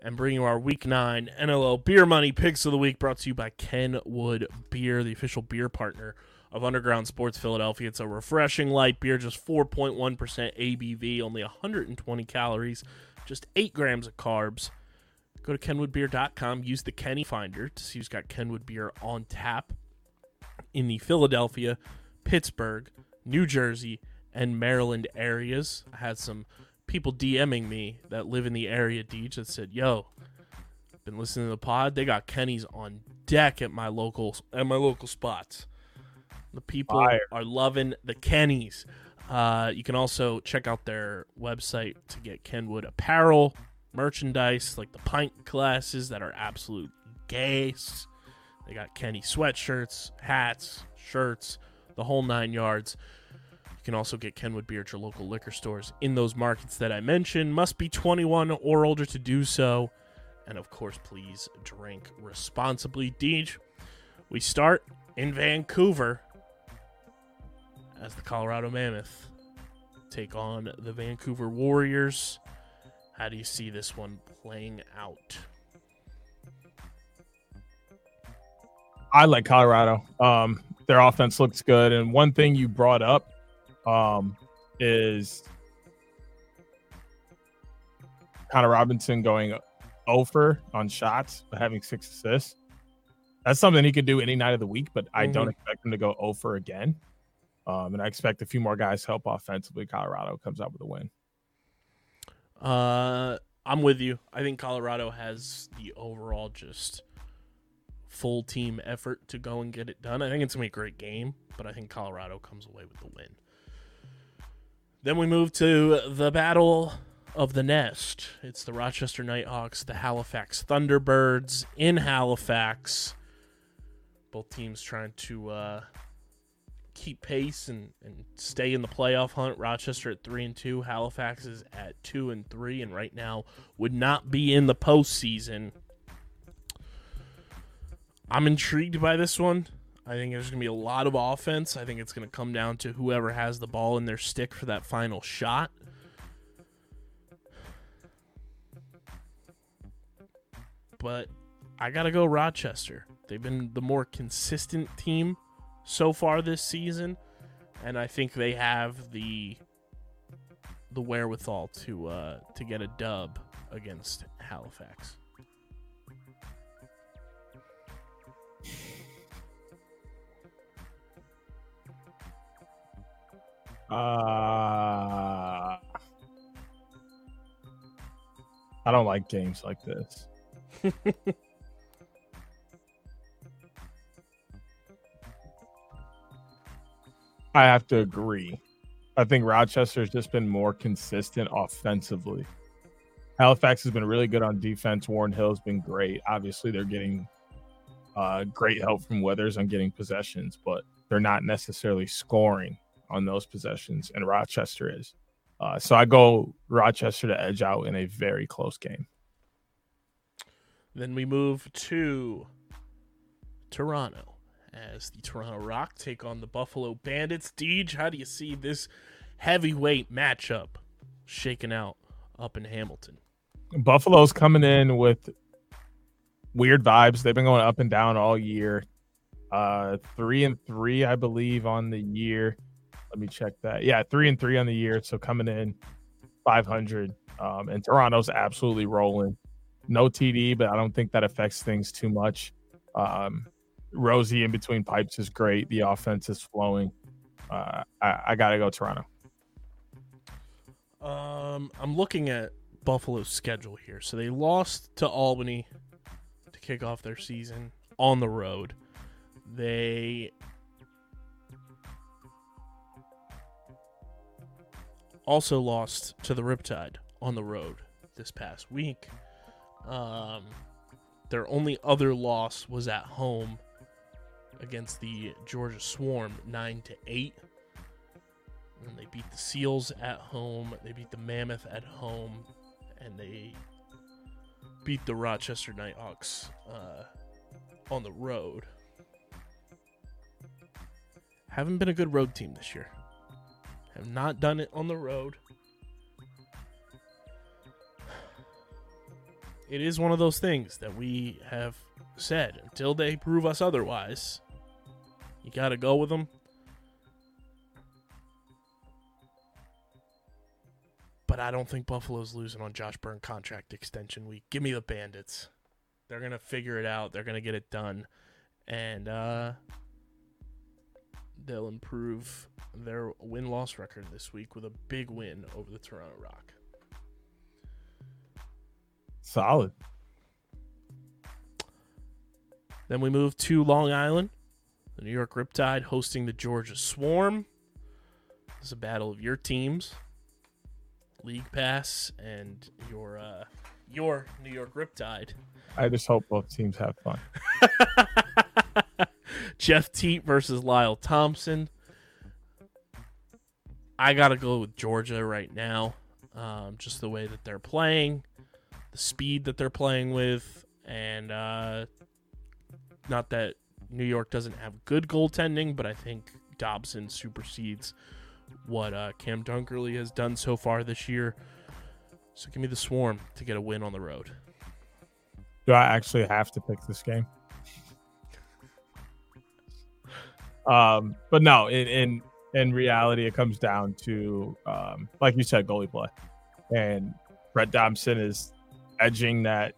and bring you our Week nine N L L Beer Money Picks of the Week, brought to you by Kenwood Beer, the official beer partner of Underground Sports Philadelphia. It's a refreshing light beer, just four point one percent A B V, only one hundred twenty calories, just eight grams of carbs. Go to kenwood beer dot com, use the Kenny Finder to see who's got Kenwood Beer on tap in the Philadelphia, Pittsburgh, New Jersey, and Maryland areas. I had some people DMing me that live in the area, Deej, that said, yo, been listening to the pod. They got Kenny's on deck at my local, at my local spots. The people Fire. are loving the Kenny's. Uh, you can also check out their website to get Kenwood apparel, merchandise like the pint glasses that are absolute gas. They got Kenny sweatshirts, hats, shirts, the whole nine yards. You can also get Kenwood beer at your local liquor stores in those markets that I mentioned. Must be twenty-one or older to do so. And of course, please drink responsibly. Deej, we start in Vancouver as the Colorado Mammoth take on the Vancouver Warriors. How do you see this one playing out? I like Colorado. Um, their offense looks good. And one thing you brought up um, is Connor Robinson going oh for on shots, but having six assists. That's something he could do any night of the week, but I mm-hmm. don't expect him to go oh for again. Um, and I expect a few more guys help offensively. Colorado comes out with a win. Uh, I'm with you. I think Colorado has the overall just full team effort to go and get it done. I think it's going to be a great game, but I think Colorado comes away with the win. Then we move to the Battle of the Nest. It's the Rochester Nighthawks, the Halifax Thunderbirds in Halifax. Both teams trying to uh, keep pace and, and stay in the playoff hunt. Rochester at three and two, Halifax is at two and three, and right now would not be in the postseason. I'm intrigued by this one. I think there's going to be a lot of offense. I think it's going to come down to whoever has the ball in their stick for that final shot. But I got to go Rochester. They've been the more consistent team so far this season, and I think they have the the wherewithal to uh, to get a dub against Halifax. Uh, I don't like games like this. I have to agree. I think Rochester has just been more consistent offensively. Halifax has been really good on defense. Warren Hill's been great. Obviously, they're getting uh, great help from Weathers on getting possessions, but they're not necessarily scoring on those possessions, and Rochester is. Uh, so I go Rochester to edge out in a very close game. Then we move to Toronto, as the Toronto Rock take on the Buffalo Bandits. Deej, how do you see this heavyweight matchup shaking out up in Hamilton? Buffalo's coming in with weird vibes. They've been going up and down all year. Uh, three and three, I believe, on the year. Let me check that. Yeah, three and three on the year. So coming in five hundred. Um, and Toronto's absolutely rolling. No T D, but I don't think that affects things too much. Um, Rosie in between pipes is great. The offense is flowing. Uh, I, I got to go Toronto. Um, I'm looking at Buffalo's schedule here. So they lost to Albany to kick off their season on the road. They also lost to the Riptide on the road this past week. Um, their only other loss was at home against the Georgia Swarm, nine to eight. And they beat the Seals at home. They beat the Mammoth at home. And they beat the Rochester Nighthawks uh, on the road. Haven't been a good road team this year. Have not done it on the road. It is one of those things that we have said. Until they prove us otherwise, you got to go with them. But I don't think Buffalo's losing on Josh Byrne contract extension week. Give me the Bandits. They're going to figure it out. They're going to get it done. And uh, they'll improve their win-loss record this week with a big win over the Toronto Rock. Solid. Then we move to Long Island. The New York Riptide hosting the Georgia Swarm. This is a battle of your teams. League Pass and your uh, your New York Riptide. I just hope both teams have fun. Jeff Teat versus Lyle Thompson. I gotta go with Georgia right now. Um, just the way that they're playing, the speed that they're playing with, and uh, not that New York doesn't have good goaltending, but I think Dobson supersedes what uh, Cam Dunkerley has done so far this year. So give me the Swarm to get a win on the road. Do I actually have to pick this game? um, but no, in, in in reality, it comes down to, um, like you said, goalie play. And Brett Dobson is edging that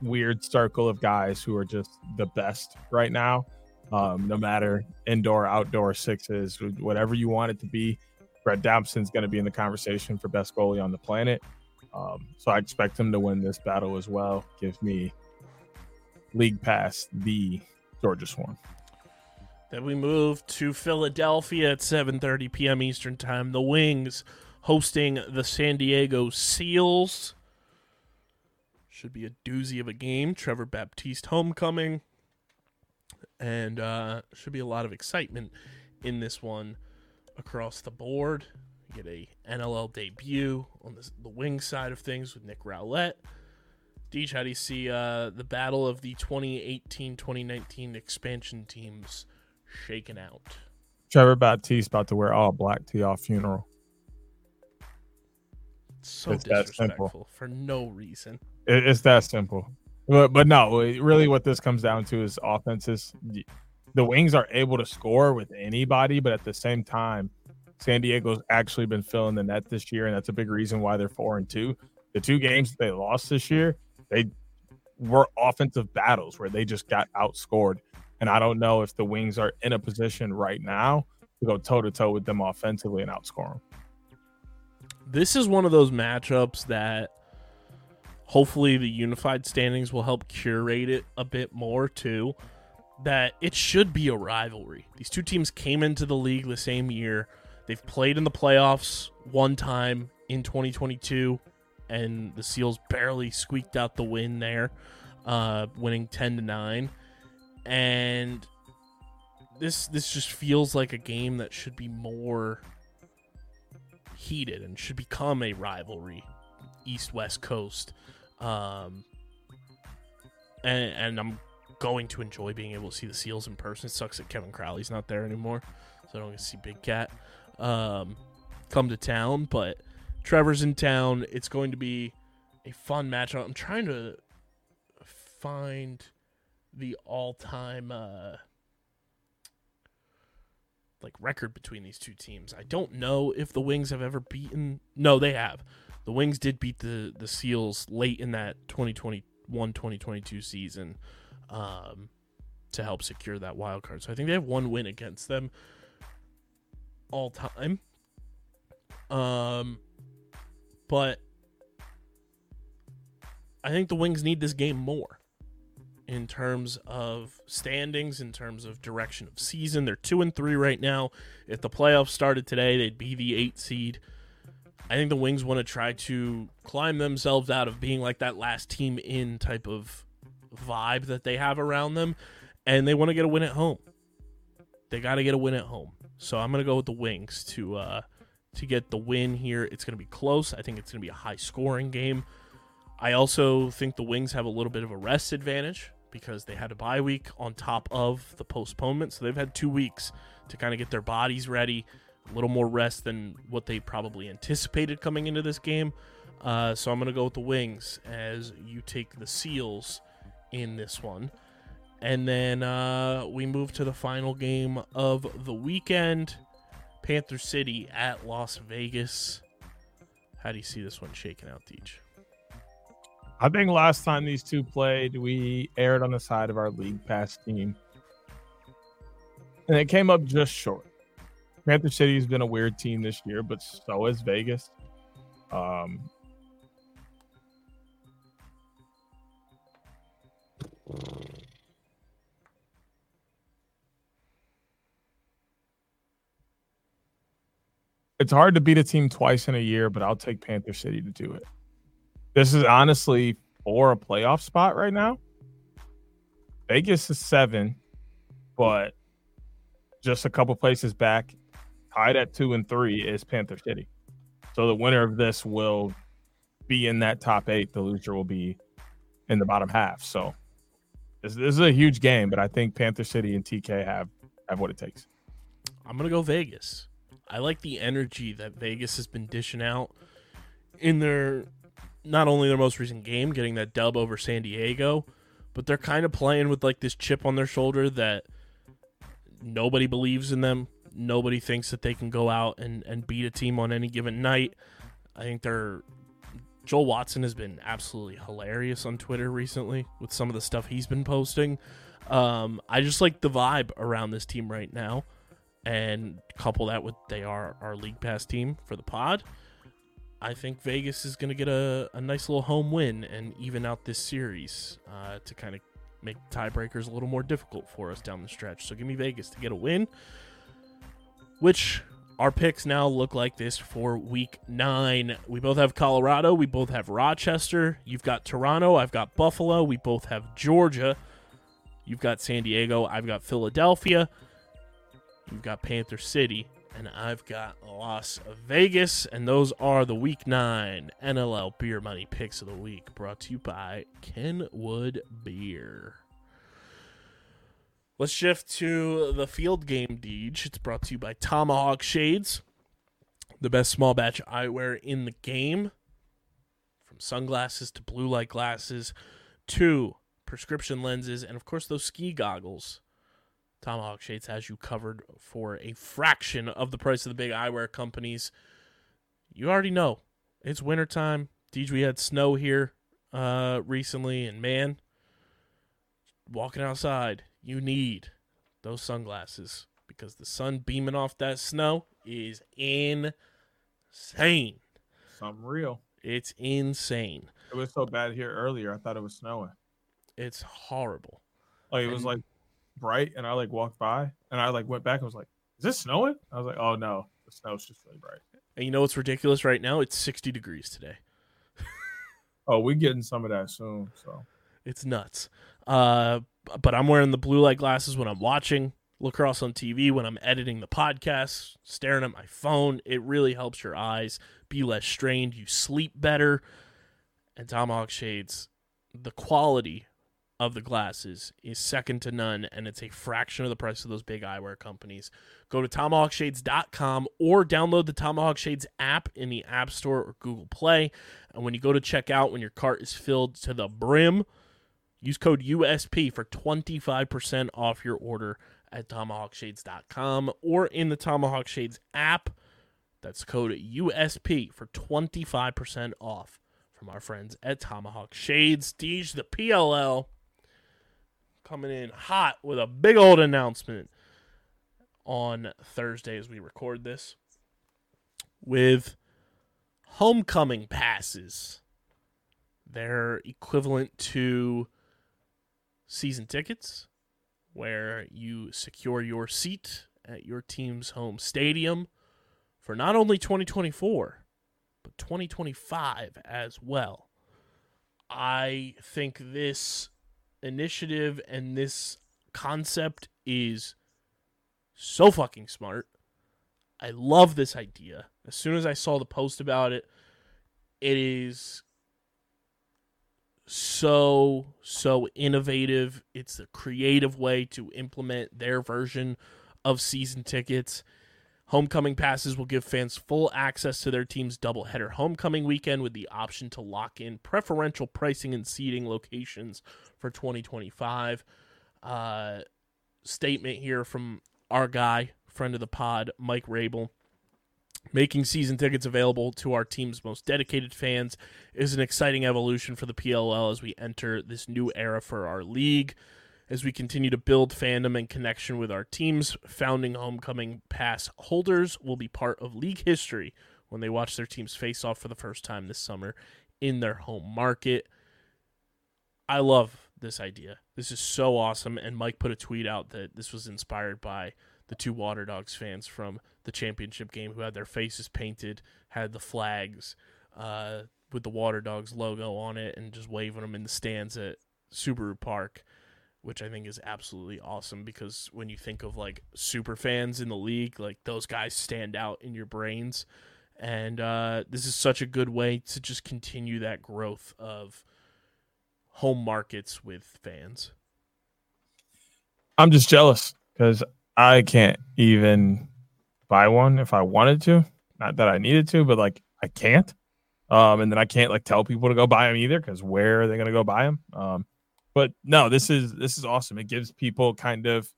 weird circle of guys who are just the best right now. Um, no matter indoor, outdoor, sixes, whatever you want it to be, Brett Dobson's going to be in the conversation for best goalie on the planet. Um, so I expect him to win this battle as well. Give me League Pass, the Georgia Swarm. Then we move to Philadelphia at seven thirty p.m. Eastern Time. The Wings hosting the San Diego Seals. Should be a doozy of a game. Trevor Baptiste homecoming. And uh, should be a lot of excitement in this one across the board. You get a N L L debut on this, the wing side of things with Nick Rowlett. Deej, how do you see uh, the battle of the twenty eighteen twenty nineteen expansion teams shaking out? Trevor Baptiste about to wear all black to y'all funeral. It's so it's disrespectful for no reason. It, it's that simple. But, but no, really what this comes down to is offenses. The Wings are able to score with anybody, but at the same time, San Diego's actually been filling the net this year, and that's a big reason why they're four and two. The two games that they lost this year, they were offensive battles where they just got outscored. And I don't know if the Wings are in a position right now to go toe-to-toe with them offensively and outscore them. This is one of those matchups that hopefully the unified standings will help curate it a bit more too, that it should be a rivalry. These two teams came into the league the same year. They've played in the playoffs one time in twenty twenty-two, and the Seals barely squeaked out the win there, uh, winning ten to nine. And this this just feels like a game that should be more heated and should become a rivalry. East-West Coast, um, and, and I'm going to enjoy being able to see the Seals in person. It sucks that Kevin Crowley's not there anymore, so I don't get to see Big Cat um, come to town, but Trevor's in town. It's going to be a fun matchup. I'm trying to find the all-time uh, like record between these two teams. I don't know if the Wings have ever beaten... No, they have. The Wings did beat the, the Seals late in that twenty twenty-one twenty twenty-two season um, to help secure that wild card. So I think they have one win against them all time. Um, but I think the Wings need this game more in terms of standings, in terms of direction of season. They're two and three right now. If the playoffs started today, they'd be the eight seed. I think the Wings want to try to climb themselves out of being like that last team in type of vibe that they have around them, and they want to get a win at home. They got to get a win at home. So I'm going to go with the Wings to uh, to get the win here. It's going to be close. I think it's going to be a high-scoring game. I also think the Wings have a little bit of a rest advantage because they had a bye week on top of the postponement. So they've had two weeks to kind of get their bodies ready, a little more rest than what they probably anticipated coming into this game. Uh, so I'm going to go with the Wings as you take the Seals in this one. And then uh, we move to the final game of the weekend. Panther City at Las Vegas. How do you see this one shaking out, Deej? I think last time these two played, we aired on the side of our league pass team. And it came up just short. Panther City has been a weird team this year, but so is Vegas. Um, It's hard to beat a team twice in a year, but I'll take Panther City to do it. This is honestly for a playoff spot right now. Vegas is seven, but just a couple places back, tied at two and three is Panther City. So the winner of this will be in that top eight. The loser will be in the bottom half. So this, this is a huge game, but I think Panther City and T K have, have what it takes. I'm going to go Vegas. I like the energy that Vegas has been dishing out in their, not only their most recent game, getting that dub over San Diego, but they're kind of playing with like this chip on their shoulder that nobody believes in them. Nobody thinks that they can go out and, and beat a team on any given night. I think they're, Joel Watson has been absolutely hilarious on Twitter recently with some of the stuff he's been posting. Um, I just like the vibe around this team right now. And couple that with they are our league pass team for the pod. I think Vegas is going to get a, a nice little home win and even out this series uh, to kind of make tiebreakers a little more difficult for us down the stretch. So give me Vegas to get a win, which our picks now look like this for week nine. We both have Colorado. We both have Rochester. You've got Toronto. I've got Buffalo. We both have Georgia. You've got San Diego. I've got Philadelphia. You've got Panther City, and I've got Las Vegas, and those are the Week nine N L L Beer Money Picks of the Week, brought to you by Kenwood Beer. Let's shift to the field game, Deej. It's brought to you by Tomahawk Shades, the best small batch eyewear in the game, from sunglasses to blue light glasses to prescription lenses, and, of course, those ski goggles. Tomahawk Shades has you covered for a fraction of the price of the big eyewear companies. You already know. It's wintertime. Deej, we had snow here uh, recently, and man, walking outside, you need those sunglasses because the sun beaming off that snow is insane. Something real. It's insane. It was so bad here earlier, I thought it was snowing. It's horrible. Like, it was and, like... bright, and I like walked by and I like went back and was like, is this snowing? I was like, oh no, the snow's just really bright. And you know what's ridiculous right now? It's sixty degrees today. Oh, we're getting some of that soon, so it's nuts. Uh but I'm wearing the blue light glasses when I'm watching lacrosse on T V, when I'm editing the podcast, staring at my phone. It really helps your eyes be less strained. You sleep better. And Tomahawk Shades, the quality of the glasses is second to none, and it's a fraction of the price of those big eyewear companies. Go to tomahawk shades dot com or download the Tomahawk Shades app in the App Store or Google Play. And when you go to check out, when your cart is filled to the brim, use code U S P for twenty-five percent off your order at tomahawk shades dot com or in the Tomahawk Shades app. That's code U S P for twenty-five percent off from our friends at Tomahawk Shades. Deej, the P L L, coming in hot with a big old announcement on Thursday as we record this with homecoming passes. They're equivalent to season tickets where you secure your seat at your team's home stadium for not only twenty twenty-four, but twenty twenty-five as well. I think this initiative and this concept is so fucking smart. I love this idea. As soon as I saw the post about it, it is so, so innovative. It's a creative way to implement their version of season tickets. Homecoming passes will give fans full access to their team's doubleheader homecoming weekend with the option to lock in preferential pricing and seating locations for twenty twenty-five. Uh, statement here from our guy, friend of the pod, Mike Rabel. Making season tickets available to our team's most dedicated fans is an exciting evolution for the P L L as we enter this new era for our league. As we continue to build fandom and connection with our teams, founding homecoming pass holders will be part of league history when they watch their teams face off for the first time this summer in their home market. I love this idea. This is so awesome, and Mike put a tweet out that this was inspired by the two Water Dogs fans from the championship game who had their faces painted, had the flags uh, with the Water Dogs logo on it, and just waving them in the stands at Subaru Park, which I think is absolutely awesome because when you think of like super fans in the league, like those guys stand out in your brains. And uh, this is such a good way to just continue that growth of home markets with fans. I'm just jealous because I can't even buy one if I wanted to. Not that I needed to, but like I can't. Um, and then I can't like tell people to go buy them either because where are they going to go buy them? Um, But no, this is this is awesome. It gives people kind of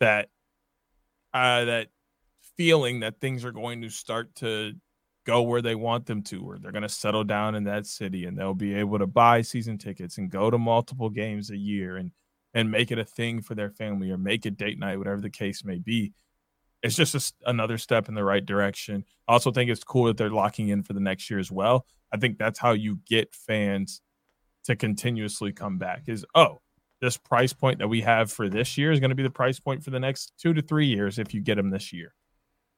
that uh, that feeling that things are going to start to go where they want them to, where they're going to settle down in that city, and they'll be able to buy season tickets and go to multiple games a year and and make it a thing for their family or make it date night, whatever the case may be. It's just a, another step in the right direction. I also think it's cool that they're locking in for the next year as well. I think that's how you get fans to continuously come back is, oh, this price point that we have for this year is going to be the price point for the next two to three years if you get them this year.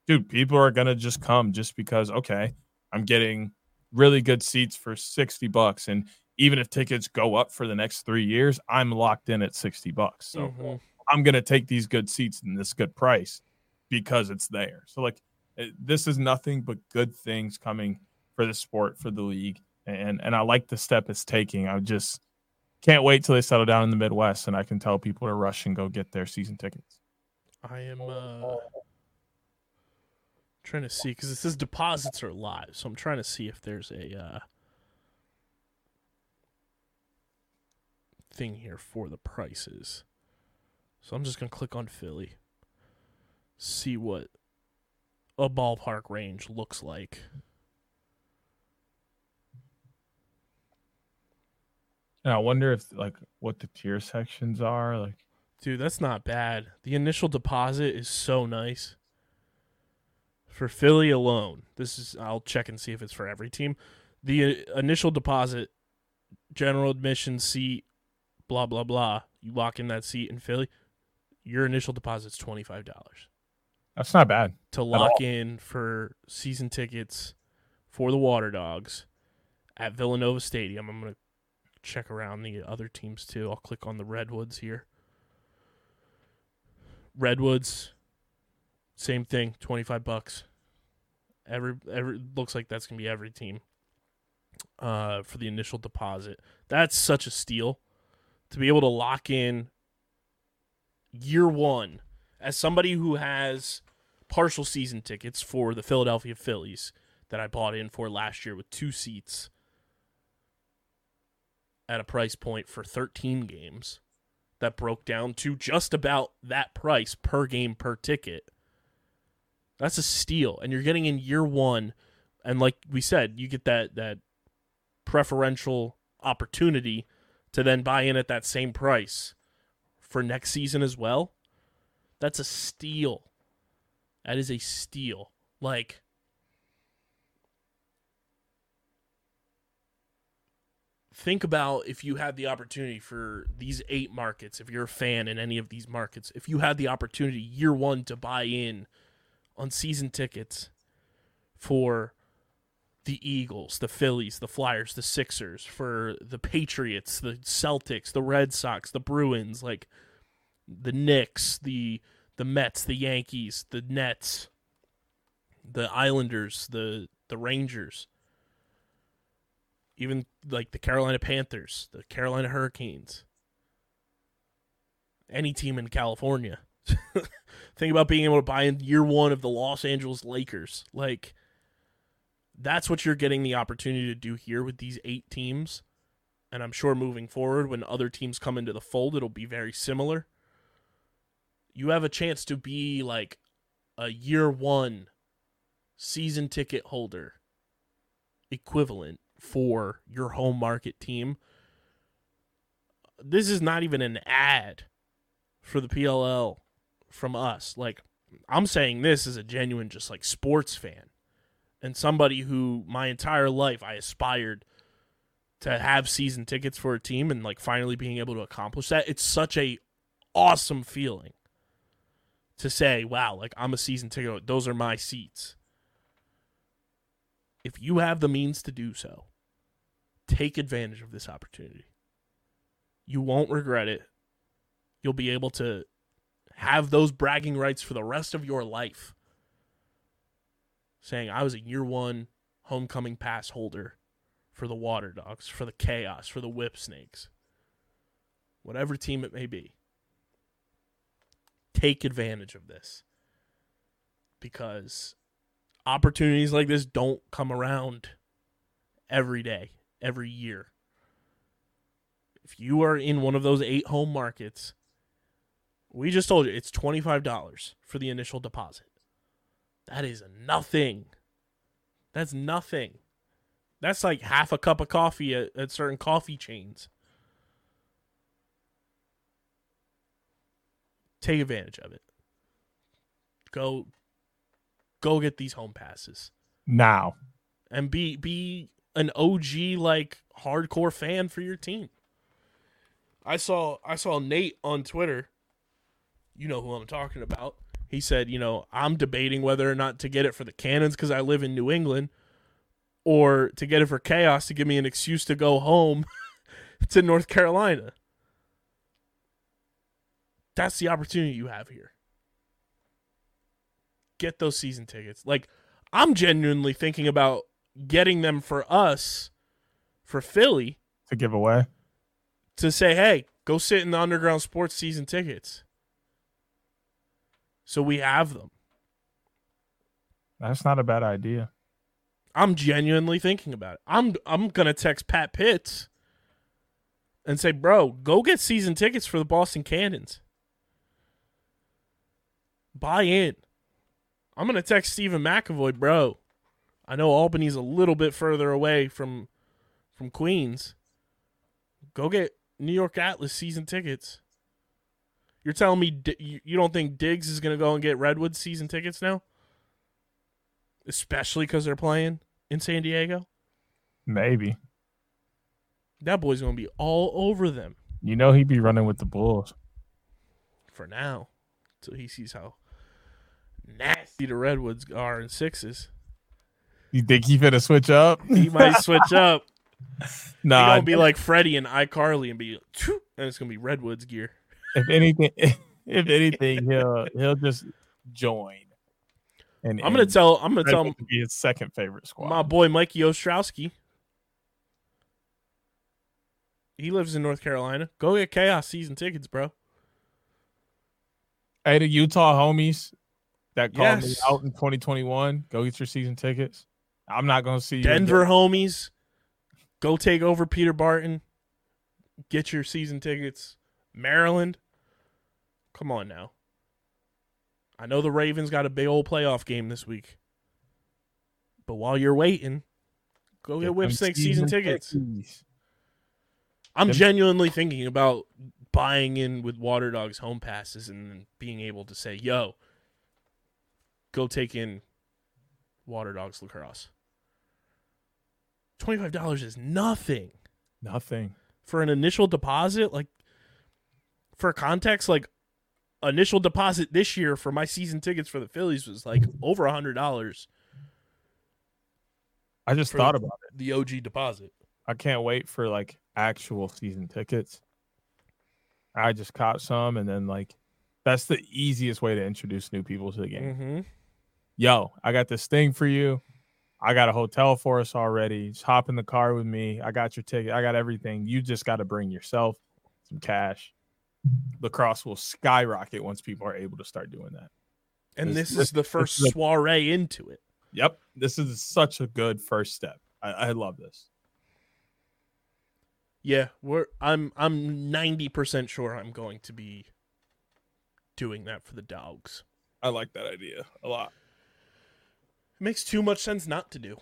Dude, people are going to just come just because, okay, I'm getting really good seats for sixty bucks. And even if tickets go up for the next three years, I'm locked in at sixty bucks. So mm-hmm. I'm going to take these good seats and this good price because it's there. So like this is nothing but good things coming for the sport, for the league. And and I like the step it's taking. I just can't wait till they settle down in the Midwest and I can tell people to rush and go get their season tickets. I am uh, trying to see, because it says deposits are live. So I'm trying to see if there's a uh, thing here for the prices. So I'm just going to click on Philly, see what a ballpark range looks like. And I wonder if like what the tier sections are like. Dude, that's not bad. The initial deposit is so nice for Philly alone. This is I'll check and see if it's for every team. The uh, initial deposit, general admission seat, blah blah blah. You lock in that seat in Philly, your initial deposit's twenty five dollars. That's not bad to lock in for season tickets for the Water Dogs at Villanova Stadium. I'm gonna check around the other teams too. I'll click on the Redwoods here. Redwoods, same thing, twenty-five bucks. Every every looks like that's gonna be every team uh, for the initial deposit. That's such a steal to be able to lock in year one. As somebody who has partial season tickets for the Philadelphia Phillies that I bought in for last year with two seats, at a price point for thirteen games that broke down to just about that price per game per ticket. That's a steal. And you're getting in year one. And like we said, you get that, that preferential opportunity to then buy in at that same price for next season as well. That's a steal. That is a steal. Like, think about if you had the opportunity for these eight markets, if you're a fan in any of these markets, if you had the opportunity year one to buy in on season tickets for the Eagles, the Phillies, the Flyers, the Sixers, for the Patriots, the Celtics, the Red Sox, the Bruins, like the Knicks, the the Mets, the Yankees, the Nets, the Islanders, the, the Rangers, even like the Carolina Panthers, the Carolina Hurricanes, any team in California. Think about being able to buy in year one of the Los Angeles Lakers. Like, that's what you're getting the opportunity to do here with these eight teams. And I'm sure moving forward, when other teams come into the fold, it'll be very similar. You have a chance to be like a year one season ticket holder equivalent for your home market team. This is not even an ad for the P L L from us. Like, I'm saying this as a genuine just like sports fan and somebody who my entire life I aspired to have season tickets for a team, and like finally being able to accomplish that. It's such a awesome feeling to say, wow, like I'm a season ticket. Those are my seats. If you have the means to do so, take advantage of this opportunity. You won't regret it. You'll be able to have those bragging rights for the rest of your life. Saying, I was a year one homecoming pass holder for the Water Dogs, for the Chaos, for the Whip Snakes. Whatever team it may be. Take advantage of this. Because opportunities like this don't come around every day, every year. If you are in one of those eight home markets, we just told you it's twenty-five dollars for the initial deposit. That is nothing. That's nothing. That's like half a cup of coffee at, at certain coffee chains. Take advantage of it. Go go get these home passes. Now. And be be an O G like hardcore fan for your team. I saw I saw Nate on Twitter. You know who I'm talking about. He said, you know, I'm debating whether or not to get it for the Cannons because I live in New England, or to get it for Chaos to give me an excuse to go home to North Carolina. That's the opportunity you have here. Get those season tickets. Like, I'm genuinely thinking about getting them for us, for Philly. To give away? To say, hey, go sit in the Underground Sports season tickets. So we have them. That's not a bad idea. I'm genuinely thinking about it. I'm I'm going to text Pat Pitts and say, bro, go get season tickets for the Boston Cannons. Buy in. I'm going to text Stephen McAvoy, bro. I know Albany's a little bit further away from from Queens. Go get New York Atlas season tickets. You're telling me you don't think Diggs is going to go and get Redwood season tickets now? Especially because they're playing in San Diego? Maybe. That boy's going to be all over them. You know he'd be running with the Bulls. For now. Until he sees how nasty the Redwoods are in sixes. You think he finna switch up? He might switch up. Nah, he's going to be like Freddie and iCarly and be like, and it's going to be Redwoods gear. If anything, if anything, he'll he'll just join. And I'm gonna and tell I'm gonna tell him to be his second favorite squad. My boy Mikey Ostrowski. He lives in North Carolina. Go get Chaos season tickets, bro. Hey, the Utah homies that called yes. me out in twenty twenty-one, go get your season tickets. I'm not gonna see you. Denver homies, go take over Peter Barton. Get your season tickets. Maryland. Come on now. I know the Ravens got a big old playoff game this week. But while you're waiting, go get Whip Snake season tickets. tickets. I'm them- genuinely thinking about buying in with Water Dogs home passes and being able to say, yo, go take in Water Dogs lacrosse. twenty-five dollars is nothing. Nothing. For an initial deposit, like, for context, like, initial deposit this year for my season tickets for the Phillies was like over a hundred dollars. I just thought about it. The O G deposit. I can't wait for like actual season tickets. I just caught some, and then like That's the easiest way to introduce new people to the game. Mm-hmm. Yo, I got this thing for you. I got a hotel for us already. Just hop in the car with me. I got your ticket. I got everything. You just got to bring yourself some cash. Lacrosse will skyrocket once people are able to start doing that. And this, this is the first this, soiree into it. Yep. This is such a good first step. I, I love this. Yeah, we're I'm I'm ninety percent sure I'm going to be doing that for the dogs. I like that idea a lot. It makes too much sense not to do. It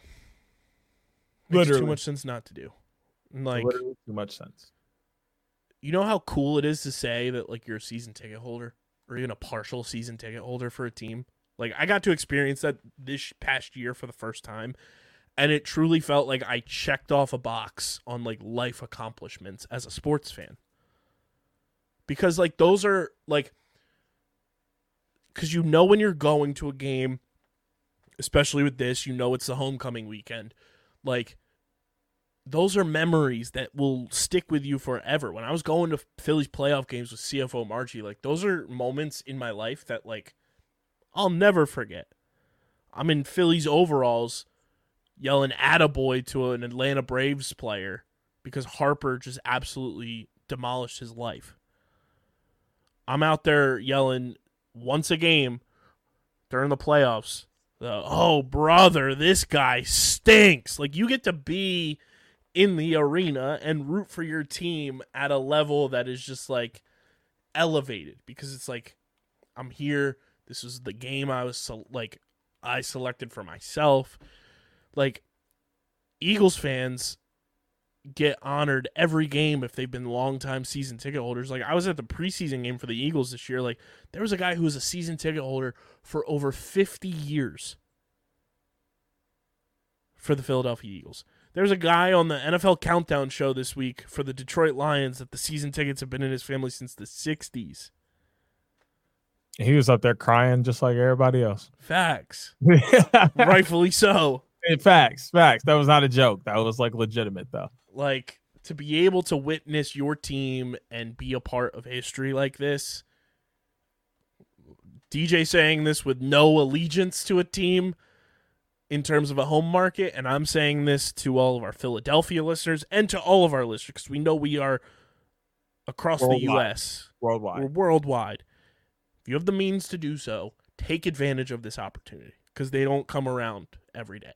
makes Literally. too much sense not to do. Like Literally too much sense. You know how cool it is to say that like you're a season ticket holder or even a partial season ticket holder for a team? Like I got to experience that this past year for the first time. And it truly felt like I checked off a box on like life accomplishments as a sports fan. Because like those are like, because you know when you're going to a game, especially with this, you know it's the homecoming weekend. Like those are memories that will stick with you forever. When I was going to Philly's playoff games with C F O Margie, like those are moments in my life that like I'll never forget. I'm in Philly's overalls yelling attaboy to an Atlanta Braves player because Harper just absolutely demolished his life. I'm out there yelling once a game during the playoffs, the, oh, brother, this guy stinks. Like, you get to be in the arena and root for your team at a level that is just, like, elevated because it's like, I'm here. This is the game I was, like, I selected for myself. Like, Eagles fans get honored every game if they've been longtime season ticket holders. Like, I was at the preseason game for the Eagles this year. Like, there was a guy who was a season ticket holder for over fifty years for the Philadelphia Eagles. There's a guy on the N F L Countdown show this week for the Detroit Lions that the season tickets have been in his family since the sixties. He was up there crying just like everybody else. Facts. Rightfully so. Facts, facts. That was not a joke. That was like legitimate, though. Like to be able to witness your team and be a part of history like this. D J saying this with no allegiance to a team in terms of a home market, and I'm saying this to all of our Philadelphia listeners and to all of our listeners because we know we are across worldwide. The U S worldwide. We're worldwide. If you have the means to do so, take advantage of this opportunity because they don't come around every day.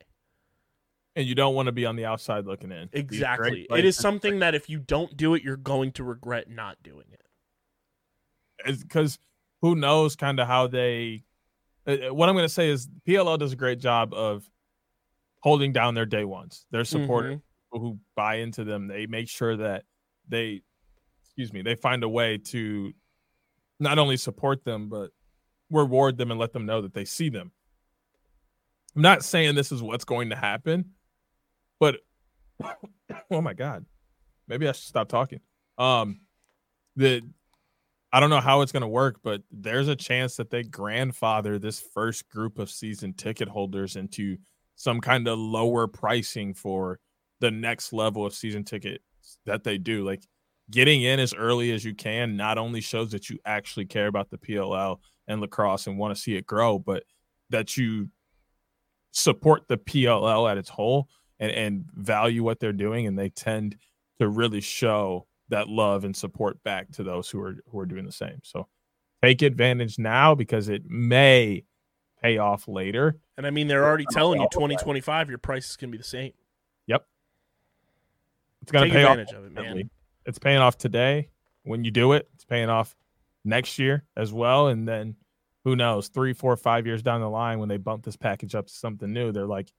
And you don't want to be on the outside looking in. Exactly. It is something that if you don't do it, you're going to regret not doing it. Because who knows kind of how they... Uh, what I'm going to say is P L L does a great job of holding down their day ones. Their supporters mm-hmm. who buy into them, they make sure that they... Excuse me. They find a way to not only support them, but reward them and let them know that they see them. I'm not saying this is what's going to happen. But, oh, my God. Maybe I should stop talking. Um, the I don't know how it's going to work, but there's a chance that they grandfather this first group of season ticket holders into some kind of lower pricing for the next level of season tickets that they do. Like, getting in as early as you can not only shows that you actually care about the P L L and lacrosse and want to see it grow, but that you support the P L L at its whole. And, and value what they're doing, and they tend to really show that love and support back to those who are who are doing the same. So take advantage now because it may pay off later. And, I mean, they're already telling you twenty twenty-five your price is going to be the same. Yep. It's going to pay advantage off. Of it, man. It's paying off today when you do it. It's paying off next year as well. And then, who knows, three, four, five years down the line when they bump this package up to something new, they're like,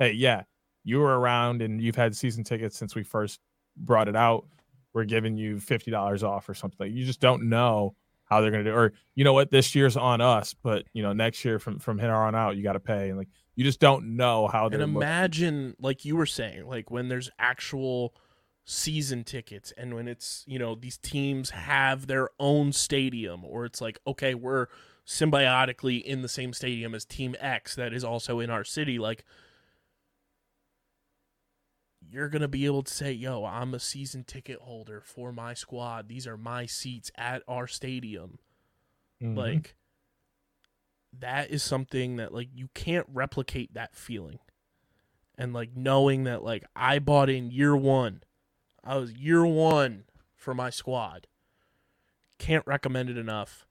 hey, yeah, you were around and you've had season tickets since we first brought it out. We're giving you fifty dollars off or something. You just don't know how they're going to do it. Or, you know what, this year's on us, but, you know, next year from, from here on out, you got to pay. And like, you just don't know how they're And imagine, looking. Like you were saying, like when there's actual season tickets and when it's, you know, these teams have their own stadium or it's like, okay, we're symbiotically in the same stadium as Team X that is also in our city. Like, you're going to be able to say, yo, I'm a season ticket holder for my squad. These are my seats at our stadium. Mm-hmm. Like, that is something that, like, you can't replicate that feeling. And, like, knowing that, like, I bought in year one. I was year one for my squad. Can't recommend it enough.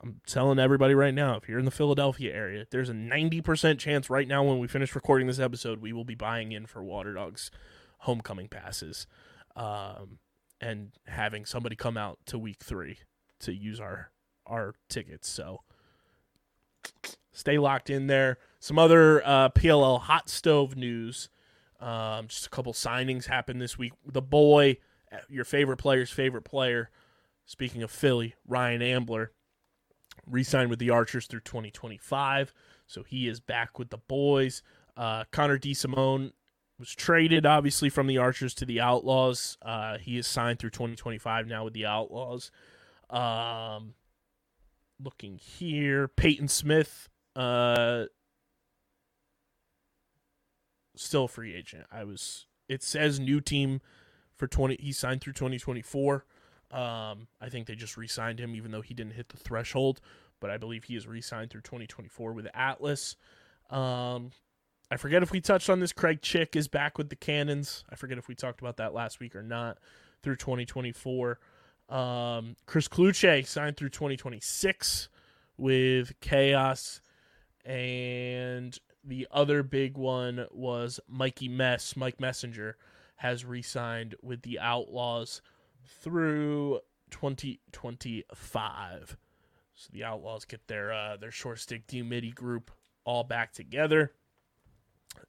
I'm telling everybody right now, if you're in the Philadelphia area, there's a ninety percent chance right now when we finish recording this episode, we will be buying in for Water Dogs homecoming passes um, and having somebody come out to week three to use our our tickets. So stay locked in there. Some other uh, P L L hot stove news. Um, just a couple signings happened this week. The boy, your favorite player's favorite player, speaking of Philly, Ryan Ambler, re-signed with the Archers through twenty twenty-five, so he is back with the boys. Uh, Connor DeSimone was traded, obviously, from the Archers to the Outlaws. Uh, he is signed through twenty twenty-five now with the Outlaws. Um, looking here, Peyton Smith, uh, still a free agent. I was. It says new team for twenty. He signed through twenty twenty-four. Um, I think they just re-signed him, even though he didn't hit the threshold, but I believe he is re-signed through twenty twenty-four with Atlas. Um, I forget if we touched on this. Craig Chick is back with the Cannons. I forget if we talked about that last week or not. Through twenty twenty-four. Um, Chris Kluche signed through twenty twenty-six with Chaos. And the other big one was Mikey Mess. Mike Messenger has re-signed with the Outlaws through twenty twenty-five. So the Outlaws get their uh, their short stick D-Midi group all back together.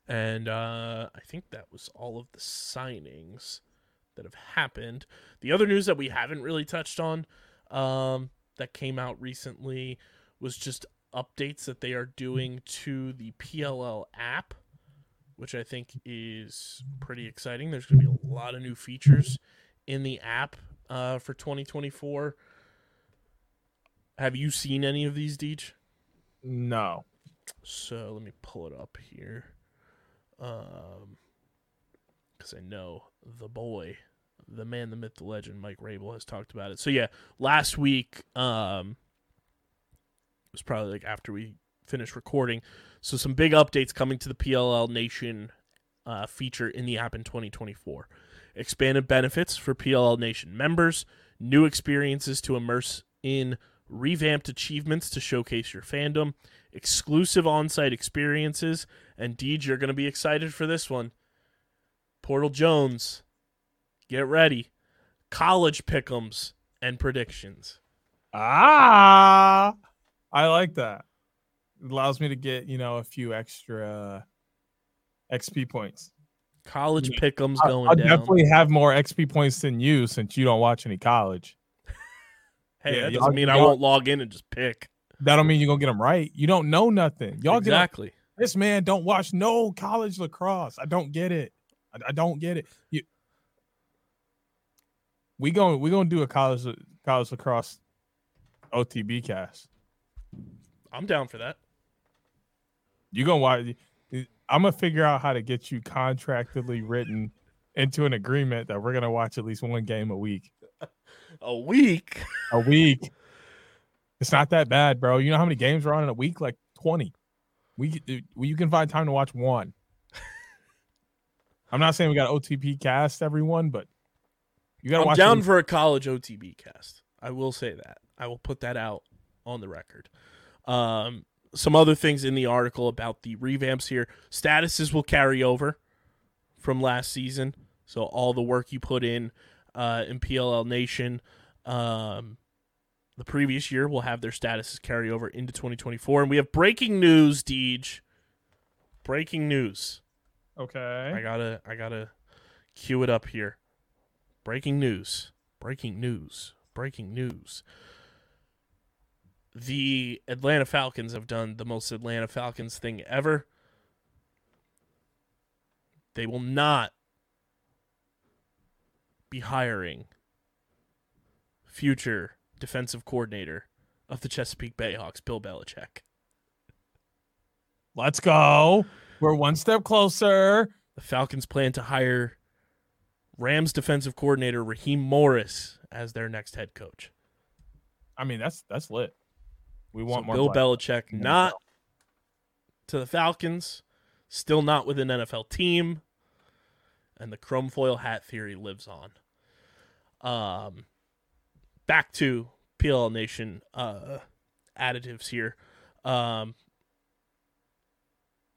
And uh, I think that was all of the signings that have happened. The other news that we haven't really touched on um, that came out recently was just updates that they are doing to the P L L app, which I think is pretty exciting. There's going to be a lot of new features in the app uh, for twenty twenty-four. Have you seen any of these, Deej? No. So let me pull it up here. Um, because I know the boy, the man, the myth, the legend, Mike Rabel has talked about it. So yeah, last week um, it was probably like after we finished recording. So some big updates coming to the P L L Nation uh, feature in the app in twenty twenty-four. Expanded benefits for P L L Nation members, new experiences to immerse in, revamped achievements to showcase your fandom, exclusive on-site experiences, and Deej, you're going to be excited for this one. Portal Jones, get ready. College pick'ems and predictions. Ah, I like that. It allows me to get, you know, a few extra X P points. College pick'em's going I down. I definitely have more X P points than you since you don't watch any college. Hey, yeah, that doesn't mean I won't log in and just pick. That don't mean you're going to get them right. You don't know nothing. Y'all exactly. Get a, this man don't watch no college lacrosse. I don't get it. I, I don't get it. You, we going we going to do a college college lacrosse O T B cast. I'm down for that. You going to watch I'm going to figure out how to get you contractually written into an agreement that we're going to watch at least one game a week. A week? A week. It's not that bad, bro. You know how many games are on in a week? Like twenty. We, we You can find time to watch one. I'm not saying we got O T B cast, everyone, but you got to watch. I'm down for a college O T B cast. I will say that. I will put that out on the record. Um. Some other things in the article about the revamps here. Statuses will carry over from last season. So all the work you put in uh, in P L L Nation um, the previous year will have their statuses carry over into twenty twenty-four. And we have breaking news, Deej. Breaking news. Okay. I gotta, I gotta cue it up here. Breaking news. Breaking news. Breaking news. The Atlanta Falcons have done the most Atlanta Falcons thing ever. They will not be hiring future defensive coordinator of the Chesapeake Bayhawks, Bill Belichick. Let's go. We're one step closer. The Falcons plan to hire Rams defensive coordinator Raheem Morris as their next head coach. I mean, that's that's lit. We want so more. Bill players. Belichick not to the Falcons, still not with an N F L team, and the chrome foil hat theory lives on. Um, back to P L L Nation uh, additives here. Um,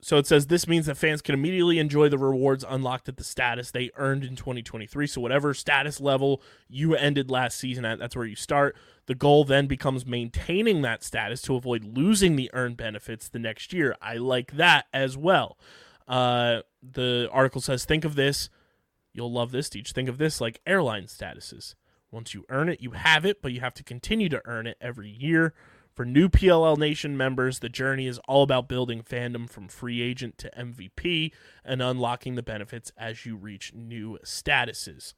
so it says this means that fans can immediately enjoy the rewards unlocked at the status they earned in twenty twenty-three. So whatever status level you ended last season at, that's where you start. The goal then becomes maintaining that status to avoid losing the earned benefits the next year. I like that as well. Uh, the article says, think of this. You'll love this, Teach. Think of this like airline statuses. Once you earn it, you have it, but you have to continue to earn it every year. For new P L L Nation members, the journey is all about building fandom from free agent to M V P and unlocking the benefits as you reach new statuses.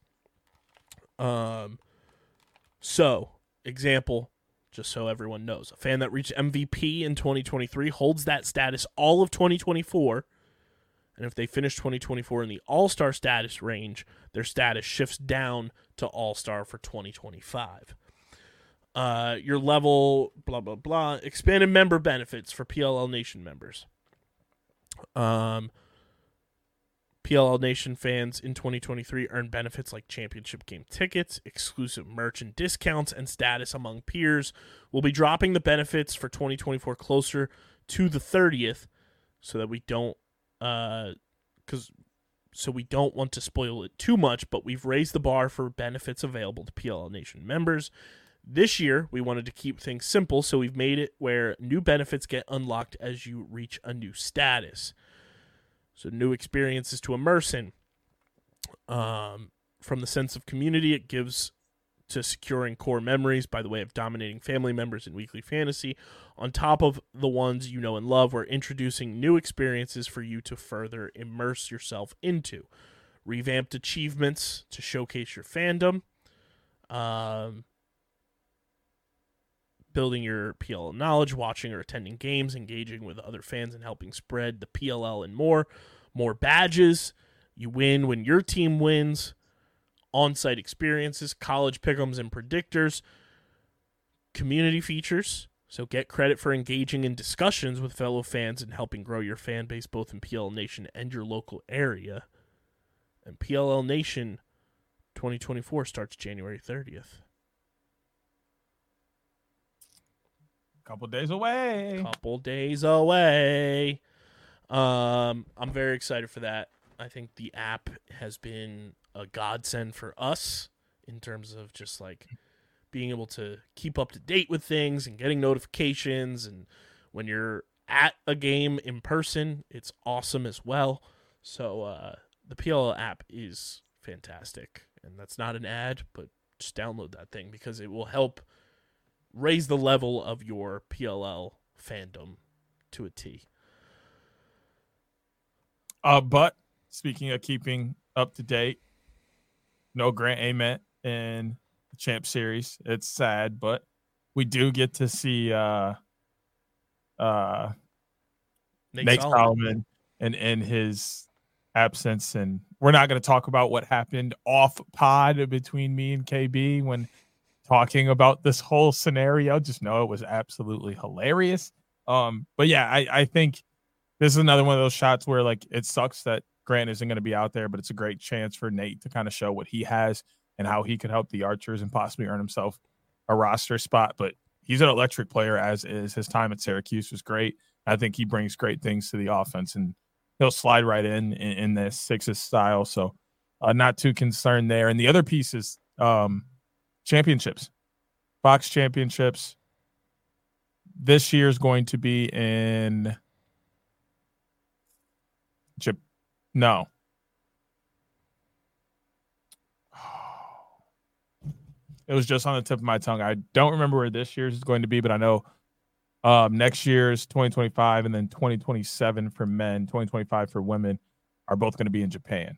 Um, so, example, just so everyone knows, a fan that reached M V P in twenty twenty-three holds that status all of twenty twenty-four, and if they finish twenty twenty-four in the All-Star status range, their status shifts down to All-Star for twenty twenty-five. Uh, your level, blah, blah, blah. Expanded member benefits for P L L Nation members. Um, P L L Nation fans in twenty twenty-three earned benefits like championship game tickets, exclusive merch and discounts, and status among peers. We'll be dropping the benefits for twenty twenty-four closer to the thirtieth so that we don't, uh, because... so we don't want to spoil it too much, but we've raised the bar for benefits available to P L L Nation members. This year, we wanted to keep things simple, so we've made it where new benefits get unlocked as you reach a new status. So new experiences to immerse in. Um, from the sense of community it gives to securing core memories by the way of dominating family members in weekly fantasy. On top of the ones you know and love, we're introducing new experiences for you to further immerse yourself into. Revamped achievements to showcase your fandom. Um, building your P L L knowledge, watching or attending games, engaging with other fans and helping spread the P L L and more. More badges. You win when your team wins. On-site experiences, college pick'ems and predictors, community features. So get credit for engaging in discussions with fellow fans and helping grow your fan base both in P L L Nation and your local area. And P L L Nation twenty twenty-four starts January thirtieth. Couple days away. Couple days away. Um, I'm very excited for that. I think the app has been a godsend for us in terms of just like being able to keep up to date with things and getting notifications. And when you're at a game in person, it's awesome as well. So uh, the P L L app is fantastic. And that's not an ad, but just download that thing because it will help raise the level of your P L L fandom to a T. Uh, but speaking of keeping up to date, no Grant Ament in the Champ Series. It's sad, but we do get to see uh, uh, Nate, Nate Solomon, Solomon and in his absence. And we're not going to talk about what happened off pod between me and K B when talking about this whole scenario. Just know it was absolutely hilarious. Um, but yeah, I, I think this is another one of those shots where like it sucks that Grant isn't going to be out there, but it's a great chance for Nate to kind of show what he has and how he could help the Archers and possibly earn himself a roster spot. But he's an electric player, as is. His time at Syracuse was great. I think he brings great things to the offense, and he'll slide right in in, in this Sixes style. So uh, not too concerned there. And the other piece is um, championships, Fox championships. This year is going to be in Japan. No. It was just on the tip of my tongue. I don't remember where this year's is going to be, but I know um, next year's twenty twenty-five and then twenty twenty-seven for men, twenty twenty-five for women are both going to be in Japan.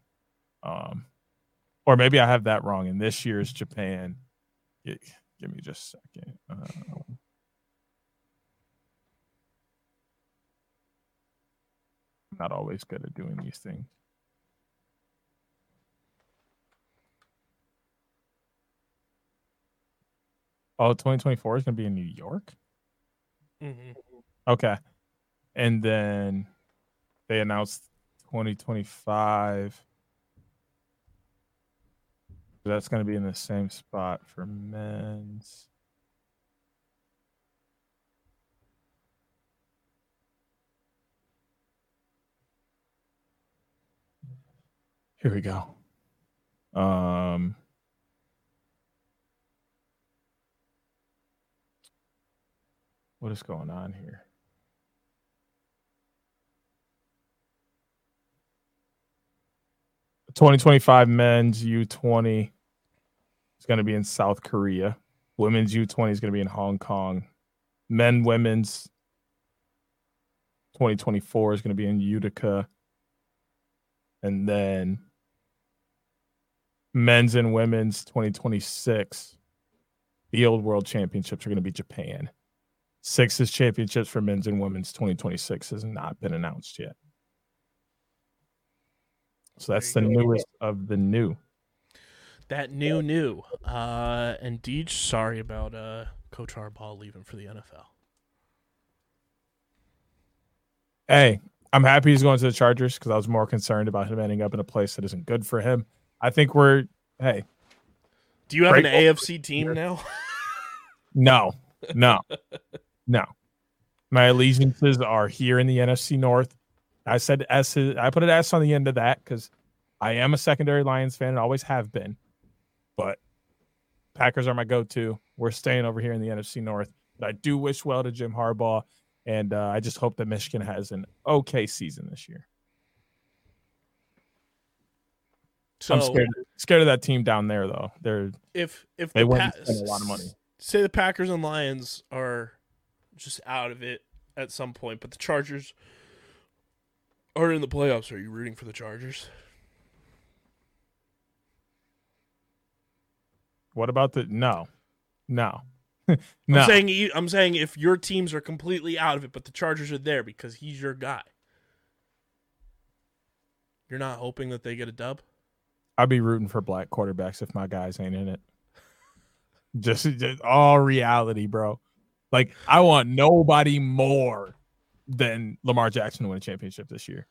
Um, or maybe I have that wrong. And this year's Japan. Give, give me just a second. Uh, Not always good at doing these things. Oh, twenty twenty-four is going to be in New York? Mm-hmm. Okay. And then they announced twenty twenty-five. That's going to be in the same spot for men's. Here we go. Um, what is going on here? twenty twenty-five men's U twenty is going to be in South Korea. Women's U twenty is going to be in Hong Kong. Men, women's twenty twenty-four is going to be in Utica. And then men's and women's twenty twenty-six, the old world championships are going to be Japan. Sixes championships for men's and women's twenty twenty-six has not been announced yet. So that's the newest of the new. That new, new. Uh, and Deej, sorry about uh, Coach Harbaugh leaving for the N F L. Hey, I'm happy he's going to the Chargers because I was more concerned about him ending up in a place that isn't good for him. I think we're, hey. Do you have an A F C team now? No, no, no. My allegiances are here in the N F C North. I said S. I put an S on the end of that because I am a secondary Lions fan and always have been. But Packers are my go-to. We're staying over here in the N F C North. But I do wish well to Jim Harbaugh, and uh, I just hope that Michigan has an okay season this year. So I'm scared, scared of that team down there, though. They're if if they the wouldn't pa- spend a lot of money. Say the Packers and Lions are just out of it at some point, but the Chargers are in the playoffs. Are you rooting for the Chargers? What about the no, no, no? I'm saying you, I'm saying if your teams are completely out of it, but the Chargers are there because he's your guy. You're not hoping that they get a dub. I'd be rooting for black quarterbacks if my guys ain't in it. Just, just all reality, bro. Like I want nobody more than Lamar Jackson to win a championship this year.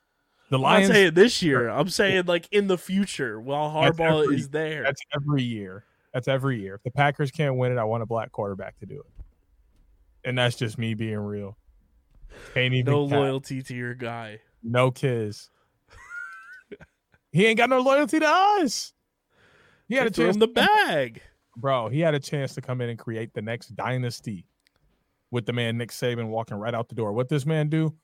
The Lions. I'm not saying this year. I'm saying like in the future while Harbaugh every, is there. That's every year. That's every year. If the Packers can't win it, I want a black quarterback to do it. And that's just me being real. Can't even no count. Loyalty to your guy. No kiss. He ain't got no loyalty to us. He had it's a chance in the bag. Bro, he had a chance to come in and create the next dynasty. With the man Nick Saban walking right out the door. What this man do?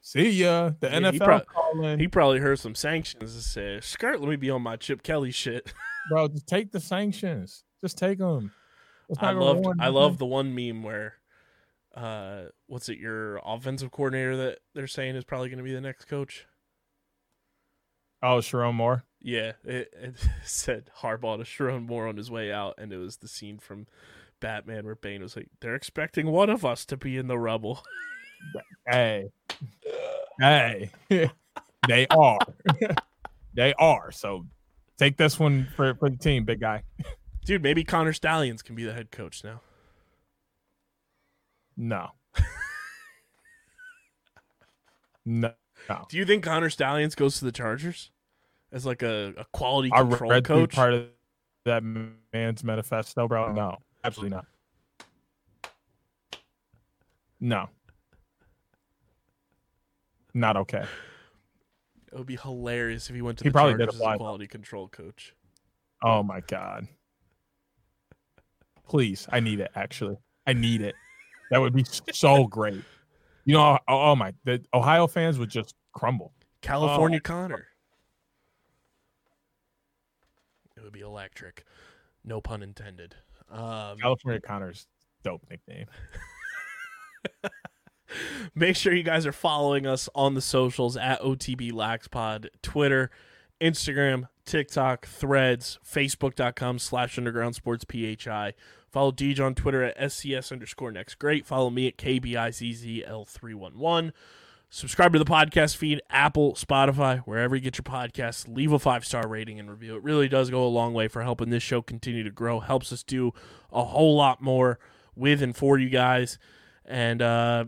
See ya. The yeah, N F L he pro- calling. He probably heard some sanctions and said, skirt, let me be on my Chip Kelly shit. Bro, just take the sanctions. Just take them. I loved, I love the one meme where, uh, what's it, your offensive coordinator that they're saying is probably going to be the next coach? Oh, Sharon Moore? Yeah. It, it said Harbaugh to Sharon Moore on his way out, and it was the scene from Batman where Bane was like, they're expecting one of us to be in the rubble. Hey. Hey. They are. They are. So take this one for, for the team, big guy. Dude, maybe Connor Stallions can be the head coach now. No. No. No. Do you think Connor Stallions goes to the Chargers as like a, a quality control I read coach? Part of that man's manifesto, bro? No. Absolutely not. No. Not okay. It would be hilarious if he went to he the probably Chargers did as a quality control coach. Oh, my God. Please. I need it, actually. I need it. That would be so great. You know, oh, my. The Ohio fans would just crumble. California oh. Connor. It would be electric. No pun intended. Um, California Connor's dope nickname. Make sure you guys are following us on the socials at O T B Lax Pod, Twitter, Instagram, TikTok, Threads, Facebook.com slash Underground Sports P H I. Follow Deej on Twitter at S C S underscore next great. Follow me at K B I Z Z L three one one. Subscribe to the podcast feed, Apple, Spotify, wherever you get your podcasts. Leave a five-star rating and review. It really does go a long way for helping this show continue to grow. Helps us do a whole lot more with and for you guys. And uh,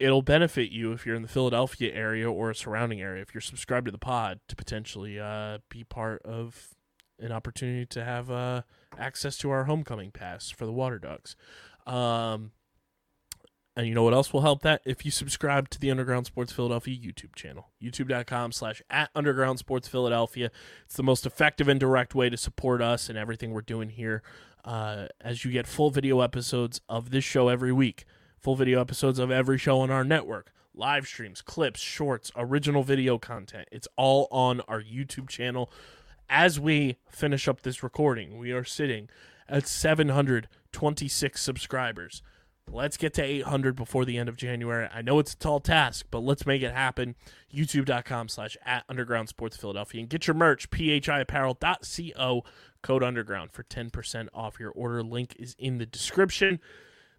it'll benefit you if you're in the Philadelphia area or a surrounding area, if you're subscribed to the pod, to potentially uh, be part of an opportunity to have uh, access to our homecoming pass for the Water Ducks. Um And you know what else will help that? If you subscribe to the Underground Sports Philadelphia YouTube channel, youtube.com slash at Underground Sports Philadelphia. It's the most effective and direct way to support us and everything we're doing here, uh, as you get full video episodes of this show every week, full video episodes of every show on our network, live streams, clips, shorts, original video content. It's all on our YouTube channel. As we finish up this recording, we are sitting at seven hundred twenty-six subscribers. Let's get to eight hundred before the end of January. I know it's a tall task, but let's make it happen. YouTube.com slash at Underground Sports Philadelphia. And get your merch, p h i apparel dot c o, code underground for ten percent off your order. Link is in the description.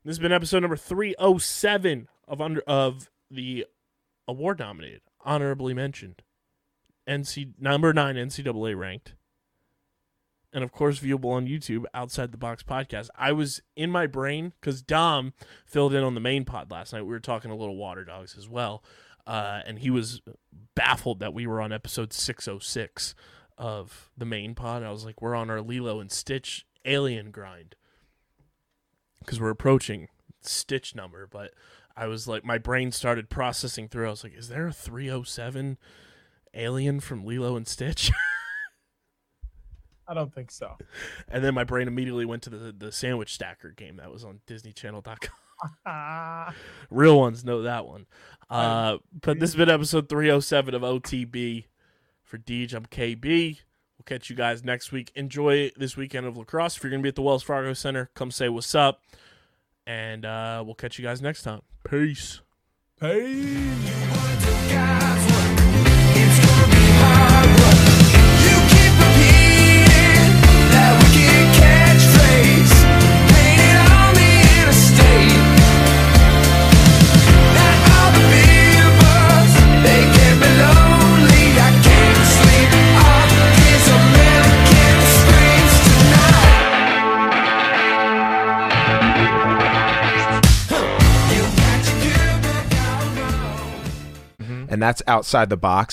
This has been episode number three oh seven of under of the award-nominated, honorably mentioned, N C number nine N C double A ranked, and, of course, viewable on YouTube, Outside the Box podcast. I was in my brain, because Dom filled in on the main pod last night. We were talking a little Water Dogs as well, uh, and he was baffled that we were on episode six oh six of the main pod. I was like, we're on our Lilo and Stitch alien grind, because we're approaching Stitch number. But I was like, my brain started processing through. I was like, is there a three oh seven alien from Lilo and Stitch? I don't think so. And then my brain immediately went to the, the sandwich stacker game that was on disney channel dot com. Real ones know that one. Uh, but this has been episode three oh seven of O T B. For Deej, I'm K B. We'll catch you guys next week. Enjoy this weekend of lacrosse. If you're going to be at the Wells Fargo Center, come say what's up. And uh, we'll catch you guys next time. Peace. Peace. And that's Outside the Box.